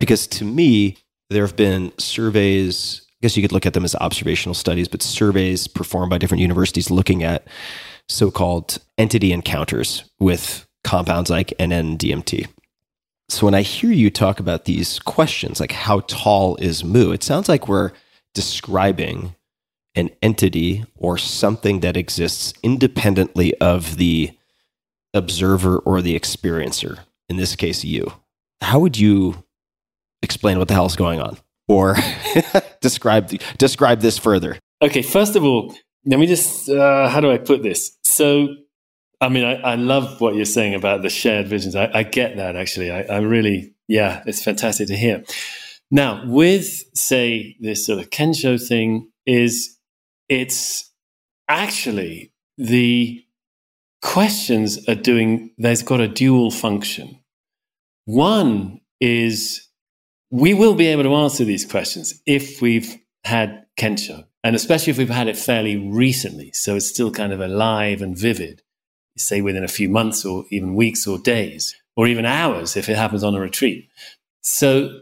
Because to me, there have been surveys, I guess you could look at them as observational studies, but surveys performed by different universities looking at so-called entity encounters with compounds like N N D M T. So when I hear you talk about these questions, like how tall is Mu, it sounds like we're describing an entity or something that exists independently of the observer or the experiencer, in this case, you. How would you explain what the hell is going on? Or describe the, describe this further. Okay, first of all, let me just, uh, how do I put this? So, I mean, I, I love what you're saying about the shared visions. I, I get that, actually. I, I really, yeah, it's fantastic to hear. Now, with, say, this sort of Kensho thing, is it's actually the questions are doing, there's got a dual function. One is, we will be able to answer these questions if we've had Kensho, and especially if we've had it fairly recently, so it's still kind of alive and vivid, say within a few months or even weeks or days or even hours if it happens on a retreat. So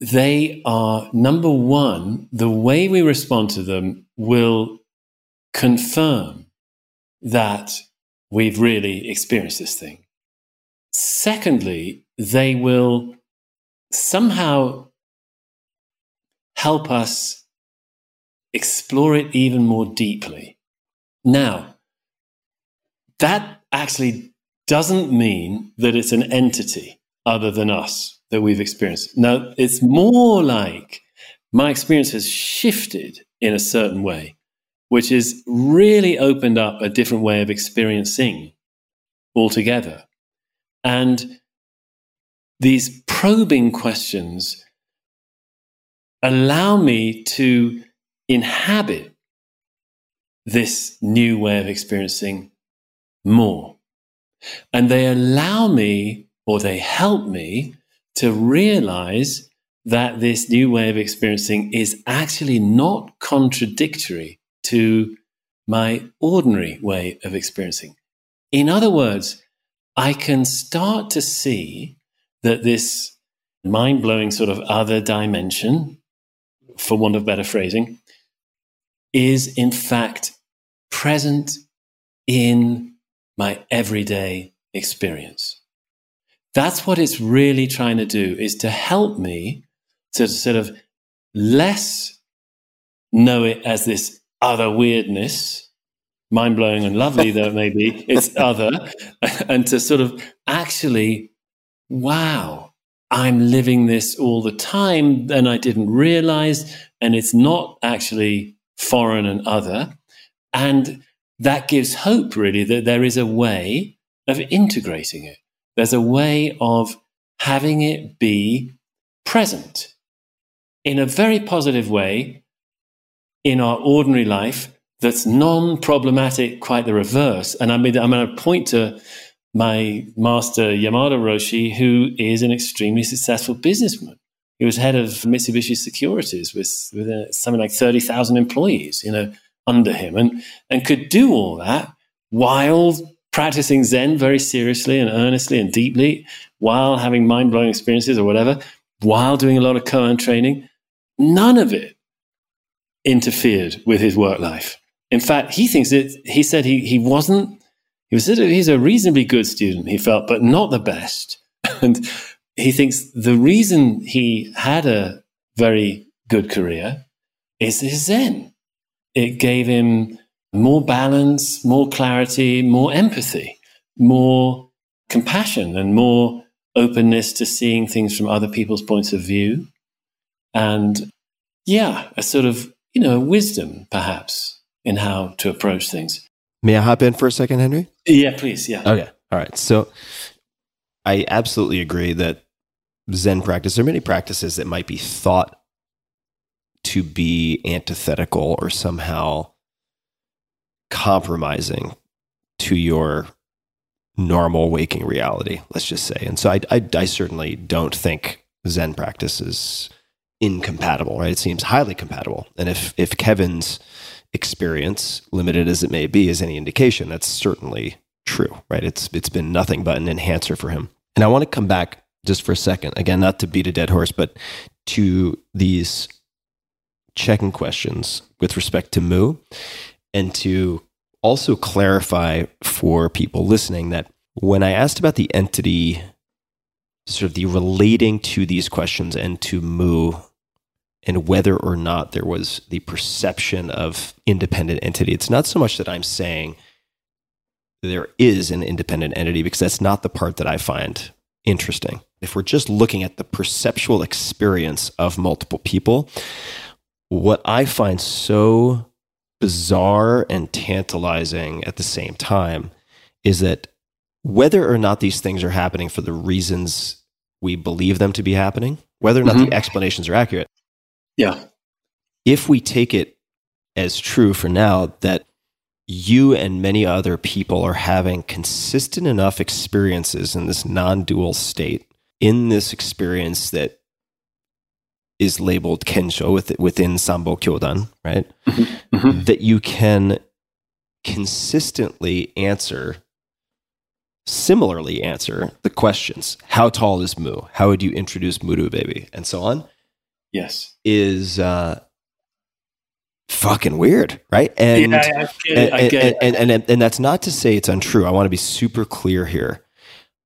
they are, number one, the way we respond to them will confirm that we've really experienced this thing. Secondly, they will somehow help us explore it even more deeply. Now, that actually doesn't mean that it's an entity other than us that we've experienced. No, it's more like my experience has shifted in a certain way, which has really opened up a different way of experiencing altogether. And these probing questions allow me to inhabit this new way of experiencing more. And they allow me, or they help me, to realize that this new way of experiencing is actually not contradictory to my ordinary way of experiencing. In other words, I can start to see that this mind-blowing sort of other dimension, for want of better phrasing, is in fact present in my everyday experience. That's what it's really trying to do, is to help me to sort of less know it as this other weirdness, mind-blowing and lovely though it may be, it's other, and to sort of actually, wow, I'm living this all the time and I didn't realize, and it's not actually foreign and other. And that gives hope, really, that there is a way of integrating it. There's a way of having it be present in a very positive way in our ordinary life that's non-problematic, quite the reverse. And I mean, I'm going to point to my master, Yamada Roshi, who is an extremely successful businessman. He was head of Mitsubishi Securities with, with uh, something like thirty thousand employees, you know, under him, and, and could do all that while practicing Zen very seriously and earnestly and deeply, while having mind-blowing experiences or whatever, while doing a lot of koan training. None of it interfered with his work life. In fact, he thinks that he said he he wasn't, he was he's a reasonably good student, he felt, but not the best. And he thinks the reason he had a very good career is his Zen. It gave him more balance, more clarity, more empathy, more compassion, and more openness to seeing things from other people's points of view. And yeah, a sort of, you know, wisdom perhaps in how to approach things. May I hop in for a second, Henry? Yeah, please. Yeah. Okay. All right. So I absolutely agree that Zen practice, there are many practices that might be thought to be antithetical or somehow compromising to your normal waking reality, let's just say. And so I, I, I certainly don't think Zen practice is incompatible, right? It seems highly compatible. And if, if Kevin's experience, limited as it may be, is any indication, that's certainly true, right? It's it's been nothing but an enhancer for him. And I want to come back just for a second, again, not to beat a dead horse, but to these checking questions with respect to Mu, and to also clarify for people listening that when I asked about the entity, sort of the relating to these questions and to Mu, and whether or not there was the perception of independent entity, it's not so much that I'm saying there is an independent entity, because that's not the part that I find interesting. If we're just looking at the perceptual experience of multiple people, what I find so bizarre and tantalizing at the same time is that whether or not these things are happening for the reasons we believe them to be happening, whether or not mm-hmm. the explanations are accurate. Yeah. If we take it as true for now that you and many other people are having consistent enough experiences in this non-dual state, in this experience that is labeled Kensho within Sambo Kyodan, right? Mm-hmm. Mm-hmm. That you can consistently answer, similarly answer the questions, how tall is Mu? How would you introduce Mu to a baby? And so on. Yes. Is uh, fucking weird, right? And, yeah, I, and, I get it. And, and, and, and that's not to say it's untrue. I want to be super clear here.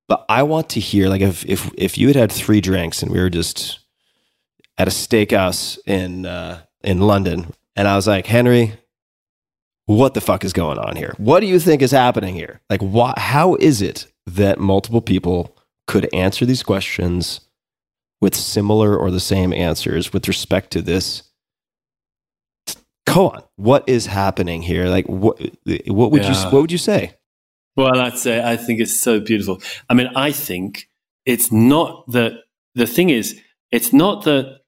But I want to hear, like, if if, if you had had three drinks and we were just at a steakhouse in uh, in London, and I was like, Henry, what the fuck is going on here? What do you think is happening here? Like, why, how is it that multiple people could answer these questions with similar or the same answers with respect to this koan? What is happening here? Like, what what would yeah. you what would you say? Well, I'd say I think it's so beautiful. I mean, I think it's not that the thing is, it's not that,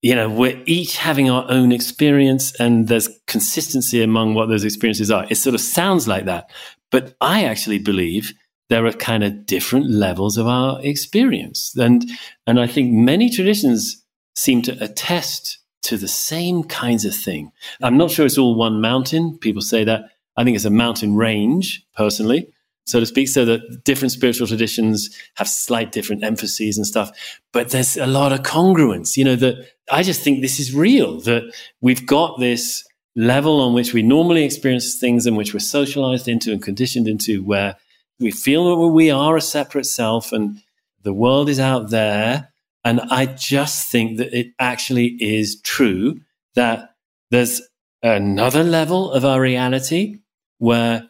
you know, we're each having our own experience and there's consistency among what those experiences are. It sort of sounds like that, but I actually believe there are kind of different levels of our experience. And and I think many traditions seem to attest to the same kinds of thing. I'm not sure it's all one mountain. People say that. I think it's a mountain range, personally, so to speak, so that different spiritual traditions have slight different emphases and stuff. But there's a lot of congruence, you know, that I just think this is real, that we've got this level on which we normally experience things and which we're socialized into and conditioned into, where we feel that we are a separate self and the world is out there. And I just think that it actually is true that there's another level of our reality where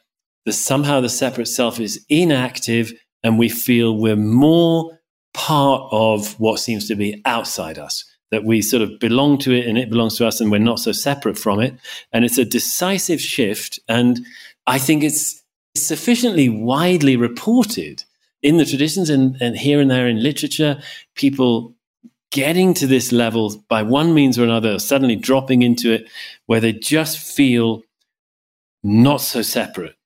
the, somehow the separate self is inactive and we feel we're more part of what seems to be outside us, that we sort of belong to it and it belongs to us and we're not so separate from it. And it's a decisive shift. And I think it's sufficiently widely reported in the traditions and, and here and there in literature, people getting to this level by one means or another, suddenly dropping into it, where they just feel not so separate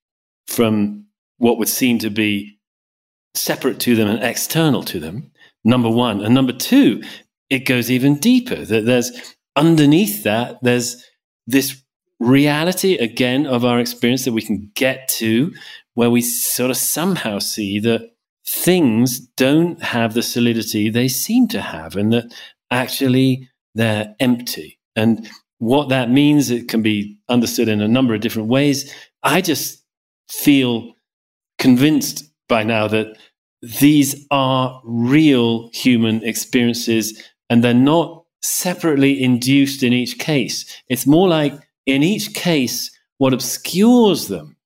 from what would seem to be separate to them and external to them, number one. And number two, it goes even deeper. That there's underneath that, there's this reality, again, of our experience that we can get to, where we sort of somehow see that things don't have the solidity they seem to have, and that actually they're empty. And what that means, it can be understood in a number of different ways. I just feel convinced by now that these are real human experiences and they're not separately induced in each case. It's more like in each case, what obscures them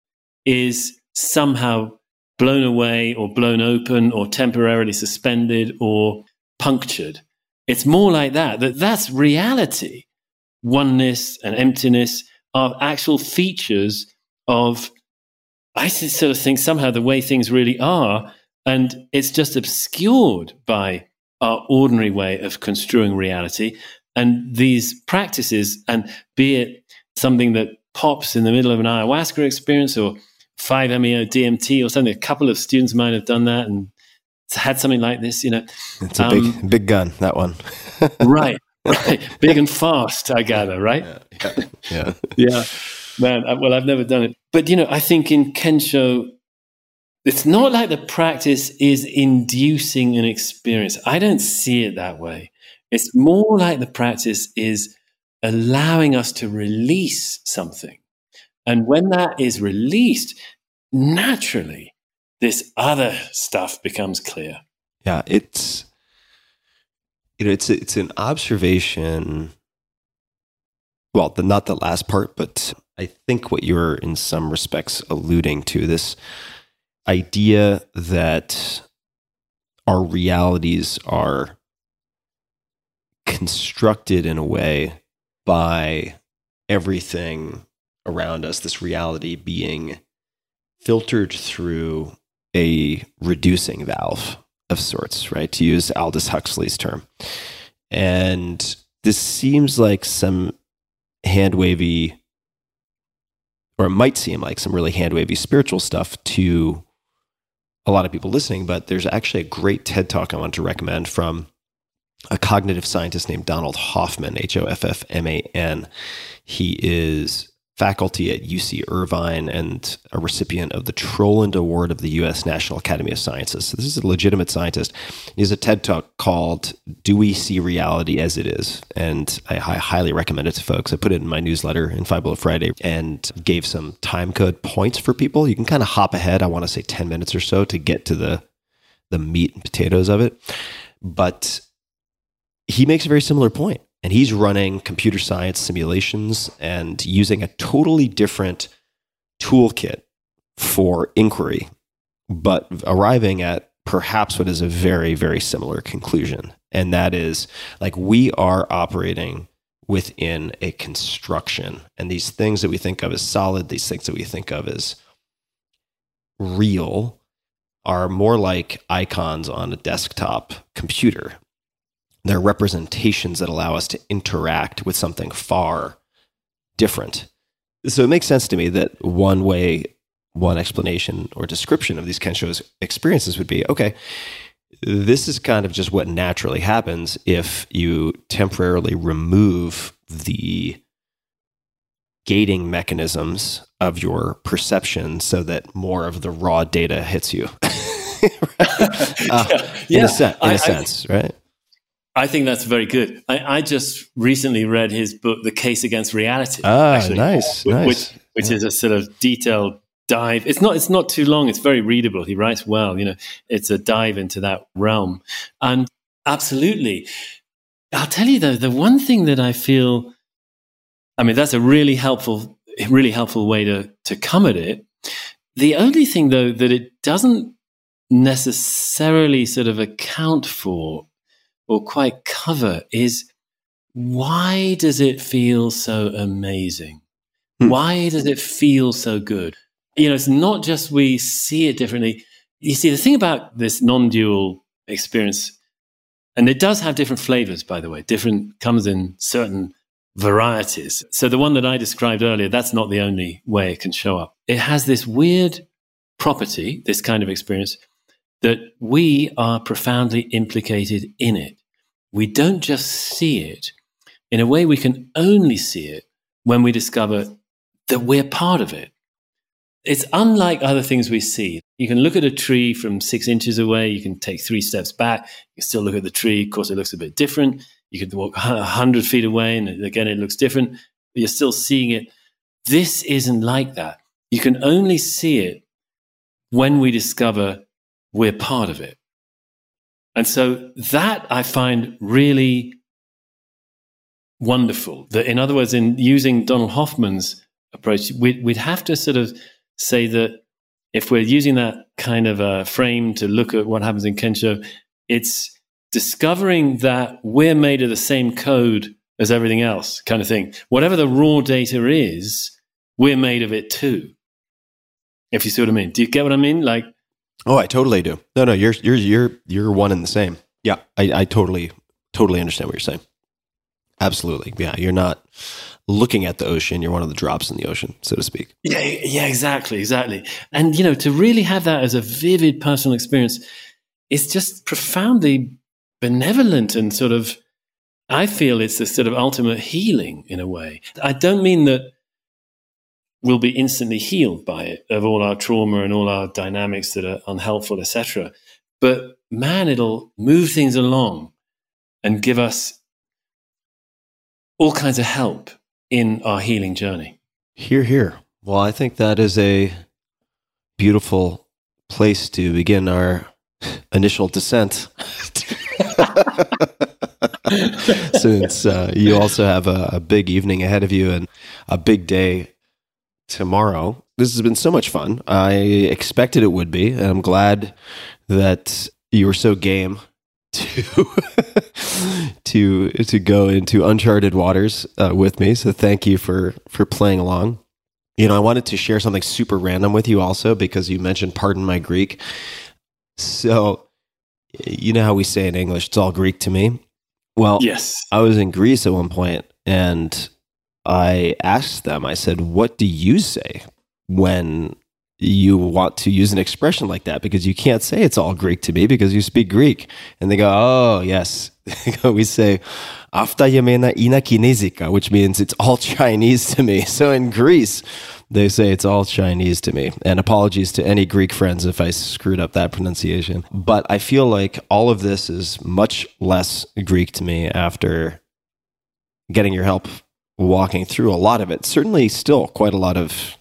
is somehow blown away or blown open or temporarily suspended or punctured. It's more like that, that that's reality. Oneness and emptiness are actual features of, I sort of think somehow the way things really are, and it's just obscured by our ordinary way of construing reality. And these practices, and be it something that pops in the middle of an ayahuasca experience or five M E O D M T or something. A couple of students of mine have done that and had something like this, you know. It's a um, big big gun, that one. right, right. Big and fast, I gather, right? Yeah. Yeah. yeah. yeah. Man, I, well, I've never done it. But, you know, I think in Kensho, it's not like the practice is inducing an experience. I don't see it that way. It's more like the practice is allowing us to release something. And when that is released, naturally, this other stuff becomes clear. Yeah, it's you know, it's it's an observation. Well, the, not the last part, but I think what you're in some respects alluding to, this idea that our realities are constructed in a way by everything around us, this reality being filtered through a reducing valve of sorts, right? To use Aldous Huxley's term. And this seems like some hand-wavy, or it might seem like some really hand-wavy spiritual stuff to a lot of people listening, but there's actually a great TED Talk I want to recommend from a cognitive scientist named Donald Hoffman, H O F F M A N. He is faculty at U C Irvine and a recipient of the Troland Award of the U S National Academy of Sciences. So this is a legitimate scientist. He has a TED Talk called Do We See Reality As It Is? And I, I highly recommend it to folks. I put it in my newsletter in Five Bullet Friday and gave some time code points for people. You can kind of hop ahead, I want to say ten minutes or so, to get to the, the meat and potatoes of it. But he makes a very similar point and he's running computer science simulations and using a totally different toolkit for inquiry, but arriving at perhaps what is a very, very similar conclusion. And that is, like, we are operating within a construction. And these things that we think of as solid, these things that we think of as real, are more like icons on a desktop computer. They're representations that allow us to interact with something far different. So it makes sense to me that one way, one explanation or description of these Kensho's experiences would be, okay, this is kind of just what naturally happens if you temporarily remove the gating mechanisms of your perception so that more of the raw data hits you. Right? uh, yeah. In a, sen- in I, a sense, I, right? I think that's very good. I, I just recently read his book, The Case Against Reality. Ah, actually, nice, which, nice. Which, which yeah. is a sort of detailed dive. It's not, it's not too long. It's very readable. He writes well, you know, it's a dive into that realm. And absolutely. I'll tell you though, the one thing that I feel, I mean, that's a really helpful, really helpful way to, to come at it. The only thing though, that it doesn't necessarily sort of account for or quite cover is, why does it feel so amazing? Hmm. Why does it feel so good? You know, it's not just we see it differently. You see, the thing about this non-dual experience, and it does have different flavors, by the way, different, comes in certain varieties. So the one that I described earlier, that's not the only way it can show up. It has this weird property, this kind of experience, that we are profoundly implicated in it. We don't just see it. In a way, we can only see it when we discover that we're part of it. It's unlike other things we see. You can look at a tree from six inches away. You can take three steps back. You can still look at the tree. Of course, it looks a bit different. You could walk one hundred feet away, and again, it looks different. But you're still seeing it. This isn't like that. You can only see it when we discover we're part of it. And so that I find really wonderful. That, in other words, in using Donald Hoffman's approach, we'd, we'd have to sort of say that if we're using that kind of a frame to look at what happens in Kensho, it's discovering that we're made of the same code as everything else kind of thing. Whatever the raw data is, we're made of it too. If you see what I mean. Do you get what I mean? Like, oh, I totally do. No, no, you're you're you're you're one and the same. Yeah, I, I totally totally understand what you're saying. Absolutely. Yeah, you're not looking at the ocean. You're one of the drops in the ocean, so to speak. Yeah, yeah, exactly, exactly. And, you know, to really have that as a vivid personal experience, it's just profoundly benevolent and sort of, I feel it's this sort of ultimate healing in a way. I don't mean that we'll be instantly healed by it, of all our trauma and all our dynamics that are unhelpful, et cetera. But, man, it'll move things along and give us all kinds of help in our healing journey. Hear, hear. Well, I think that is a beautiful place to begin our initial descent. Since uh, you also have a, a big evening ahead of you and a big day tomorrow. This has been so much fun. I expected it would be, and I'm glad that you were so game to to to go into uncharted waters uh, with me. So thank you for for playing along. You know, I wanted to share something super random with you also, because you mentioned pardon my Greek. So you know how we say in English, it's all Greek to me. Well, yes. I was in Greece at one point, and I asked them, I said, what do you say when you want to use an expression like that? Because you can't say it's all Greek to me because you speak Greek. And they go, oh, yes. We say, afta yamena ina kinesika, which means it's all Chinese to me. So in Greece, they say it's all Chinese to me. And apologies to any Greek friends if I screwed up that pronunciation. But I feel like all of this is much less Greek to me after getting your help walking through a lot of it. Certainly still quite a lot of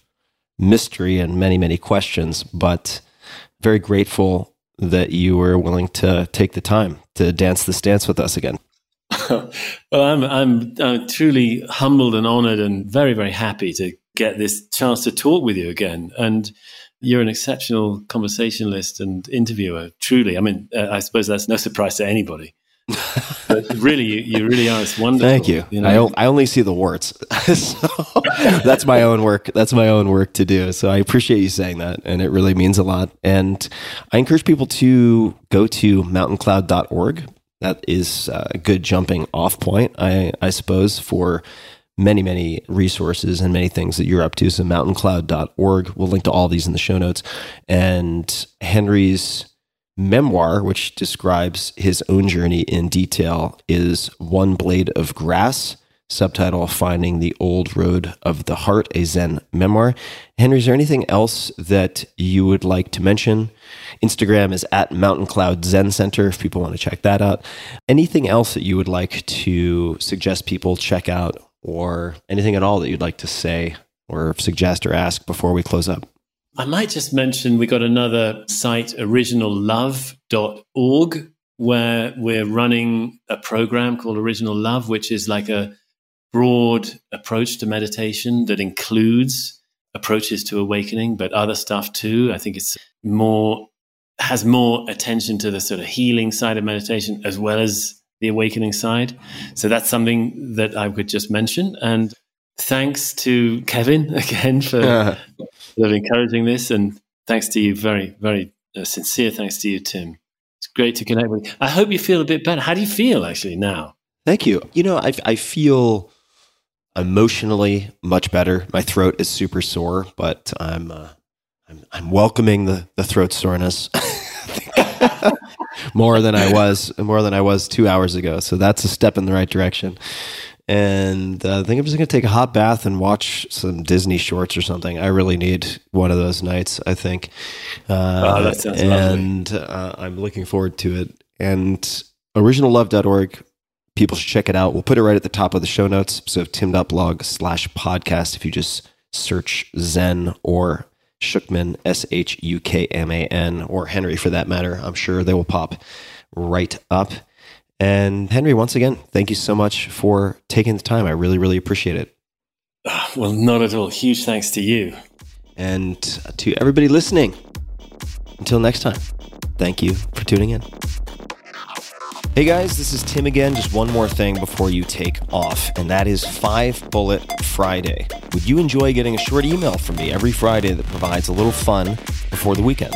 mystery and many, many questions, but very grateful that you were willing to take the time to dance this dance with us again. Well, I'm, I'm I'm truly humbled and honored and very, very happy to get this chance to talk with you again. And you're an exceptional conversationalist and interviewer, truly. I mean, uh, I suppose that's no surprise to anybody. But really, you, you really are. It's wonderful. Thank you. you know? I, o- I only see the warts. So that's my own work. That's my own work to do. So I appreciate you saying that, and it really means a lot. And I encourage people to go to mountain cloud dot org. That is a good jumping off point, I, I suppose, for many, many resources and many things that you're up to. So mountain cloud dot org. We'll link to all these in the show notes. And Henry's memoir, which describes his own journey in detail, is One Blade of Grass, subtitle Finding the Old Road of the Heart, a Zen memoir. Henry, is there anything else that you would like to mention? Instagram is at Mountain Cloud Zen Center, if people want to check that out. Anything else that you would like to suggest people check out, or anything at all that you'd like to say or suggest or ask before we close up? I might just mention we got another site, original love dot org, where we're running a program called Original Love, which is like a broad approach to meditation that includes approaches to awakening, but other stuff too. I think it's more, has more attention to the sort of healing side of meditation as well as the awakening side. So that's something that I would just mention. And thanks to Kevin again for... Uh. of encouraging this, and thanks to you, very, very uh, sincere thanks to you, Tim. It's great to connect with you. I hope you feel a bit better. How do you feel actually now? Thank you. You know, I, I feel emotionally much better. My throat is super sore, but I'm uh, I'm, I'm welcoming the, the throat soreness more than I was more than I was two hours ago. So that's a step in the right direction. And uh, I think I'm just going to take a hot bath and watch some Disney shorts or something. I really need one of those nights, I think. Uh, oh, that sounds and uh, I'm looking forward to it. And original love dot org, people should check it out. We'll put it right at the top of the show notes. So tim.blog slash podcast, if you just search Zen or Shukman, S H U K M A N, or Henry for that matter, I'm sure they will pop right up. And Henry, once again, thank you so much for taking the time. I really, really appreciate it. Well, not at all. Huge thanks to you. And to everybody listening, until next time, thank you for tuning in. Hey guys, this is Tim again. Just one more thing before you take off, and that is Five Bullet Friday. Would you enjoy getting a short email from me every Friday that provides a little fun before the weekend?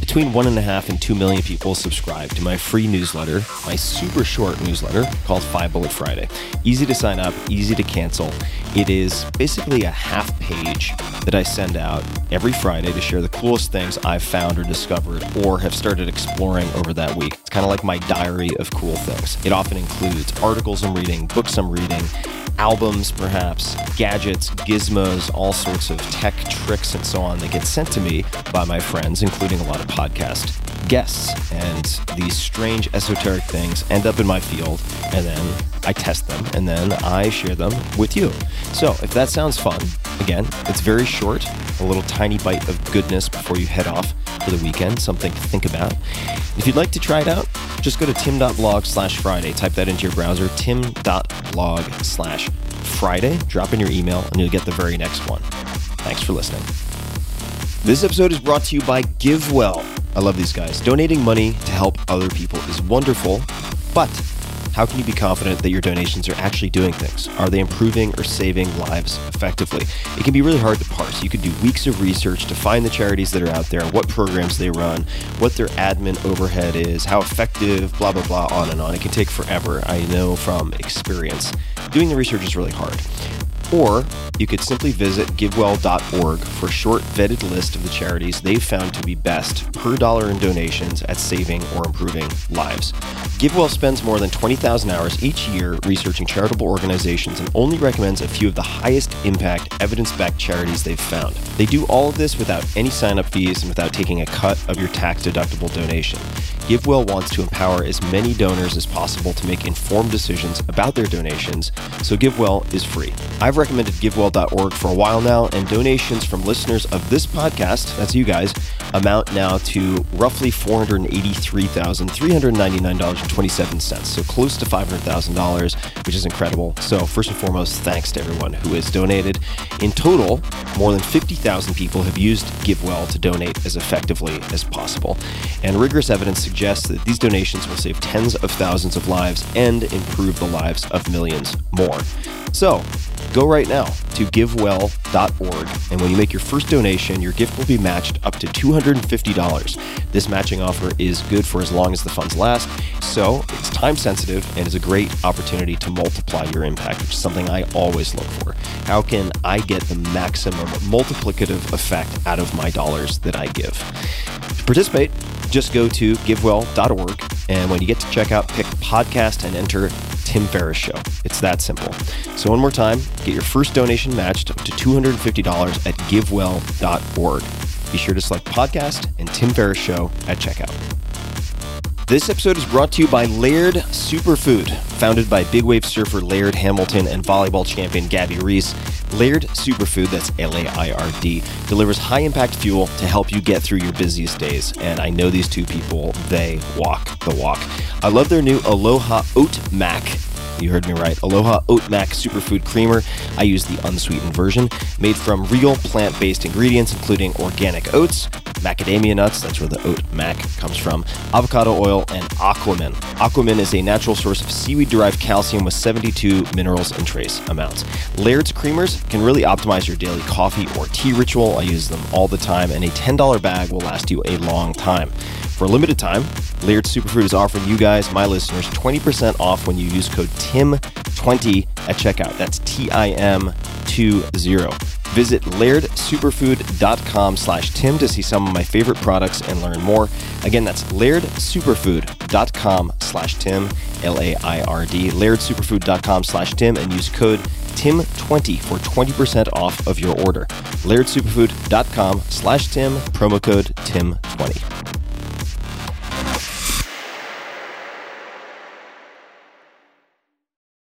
Between one and a half and two million people subscribe to my free newsletter, my super short newsletter called Five Bullet Friday. Easy to sign up, easy to cancel. It is basically a half page that I send out every Friday to share the coolest things I've found or discovered or have started exploring over that week. It's kind of like my diary of cool things. It often includes articles I'm reading, books I'm reading, albums perhaps, gadgets, gizmos, all sorts of tech tricks and so on that get sent to me by my friends, including a lot of podcast guests. And these strange esoteric things end up in my field, and then I test them, and then I share them with you. So if that sounds fun, again, it's very short, a little tiny bite of goodness before you head off for the weekend, something to think about. If you'd like to try it out, just go to tim.blog slash Friday. Type that into your browser, tim.blog slash Friday. Drop in your email, and you'll get the very next one. Thanks for listening. This episode is brought to you by GiveWell. I love these guys. Donating money to help other people is wonderful, but how can you be confident that your donations are actually doing things? Are they improving or saving lives effectively? It can be really hard to parse. You could do weeks of research to find the charities that are out there, what programs they run, what their admin overhead is, how effective, blah, blah, blah, on and on. It can take forever. I know from experience. Doing the research is really hard. Or you could simply visit give well dot org for a short vetted list of the charities they've found to be best per dollar in donations at saving or improving lives. GiveWell spends more than twenty thousand hours each year researching charitable organizations and only recommends a few of the highest impact evidence-backed charities they've found. They do all of this without any sign-up fees and without taking a cut of your tax-deductible donation. GiveWell wants to empower as many donors as possible to make informed decisions about their donations, so GiveWell is free. I've recommended give well dot org for a while now, and donations from listeners of this podcast, that's you guys, amount now to roughly four hundred eighty-three thousand three hundred ninety-nine dollars and twenty-seven cents, so close to five hundred thousand dollars, which is incredible. So first and foremost, thanks to everyone who has donated. In total, more than fifty thousand people have used GiveWell to donate as effectively as possible, and rigorous evidence suggests that these donations will save tens of thousands of lives and improve the lives of millions more. So go right now to give well dot org, and when you make your first donation, your gift will be matched up to two hundred fifty dollars. This matching offer is good for as long as the funds last, so it's time sensitive and is a great opportunity to multiply your impact, which is something I always look for. How can I get the maximum multiplicative effect out of my dollars that I give? To participate, just go to give well dot org, and when you get to checkout, pick podcast and enter Tim Ferriss Show. It's that simple. So one more time, get your first donation matched up to two hundred fifty dollars at give well dot org. Be sure to select podcast and Tim Ferriss Show at checkout. This episode is brought to you by Laird Superfood. Founded by big wave surfer Laird Hamilton and volleyball champion Gabby Reece, Laird Superfood, that's L A I R D, delivers high-impact fuel to help you get through your busiest days. And I know these two people, they walk the walk. I love their new Aloha Oat Mac. You heard me right. Aloha Oat Mac Superfood Creamer. I use the unsweetened version, made from real plant-based ingredients, including organic oats, macadamia nuts, that's where the oat mac comes from, avocado oil, and Aquamin. Aquamin is a natural source of seaweed-derived calcium with seventy-two minerals in trace amounts. Laird's creamers can really optimize your daily coffee or tea ritual. I use them all the time, and a ten dollar bag will last you a long time. For a limited time, Laird Superfood is offering you guys, my listeners, twenty percent off when you use code T I M twenty at checkout. That's T I M twenty. Visit laird superfood dot com slash Tim to see some of my favorite products and learn more. Again, that's laird superfood dot com slash Tim, L A I R D, laird superfood dot com slash Tim, and use code T I M twenty for twenty percent off of your order. laird superfood dot com slash Tim, promo code T I M twenty.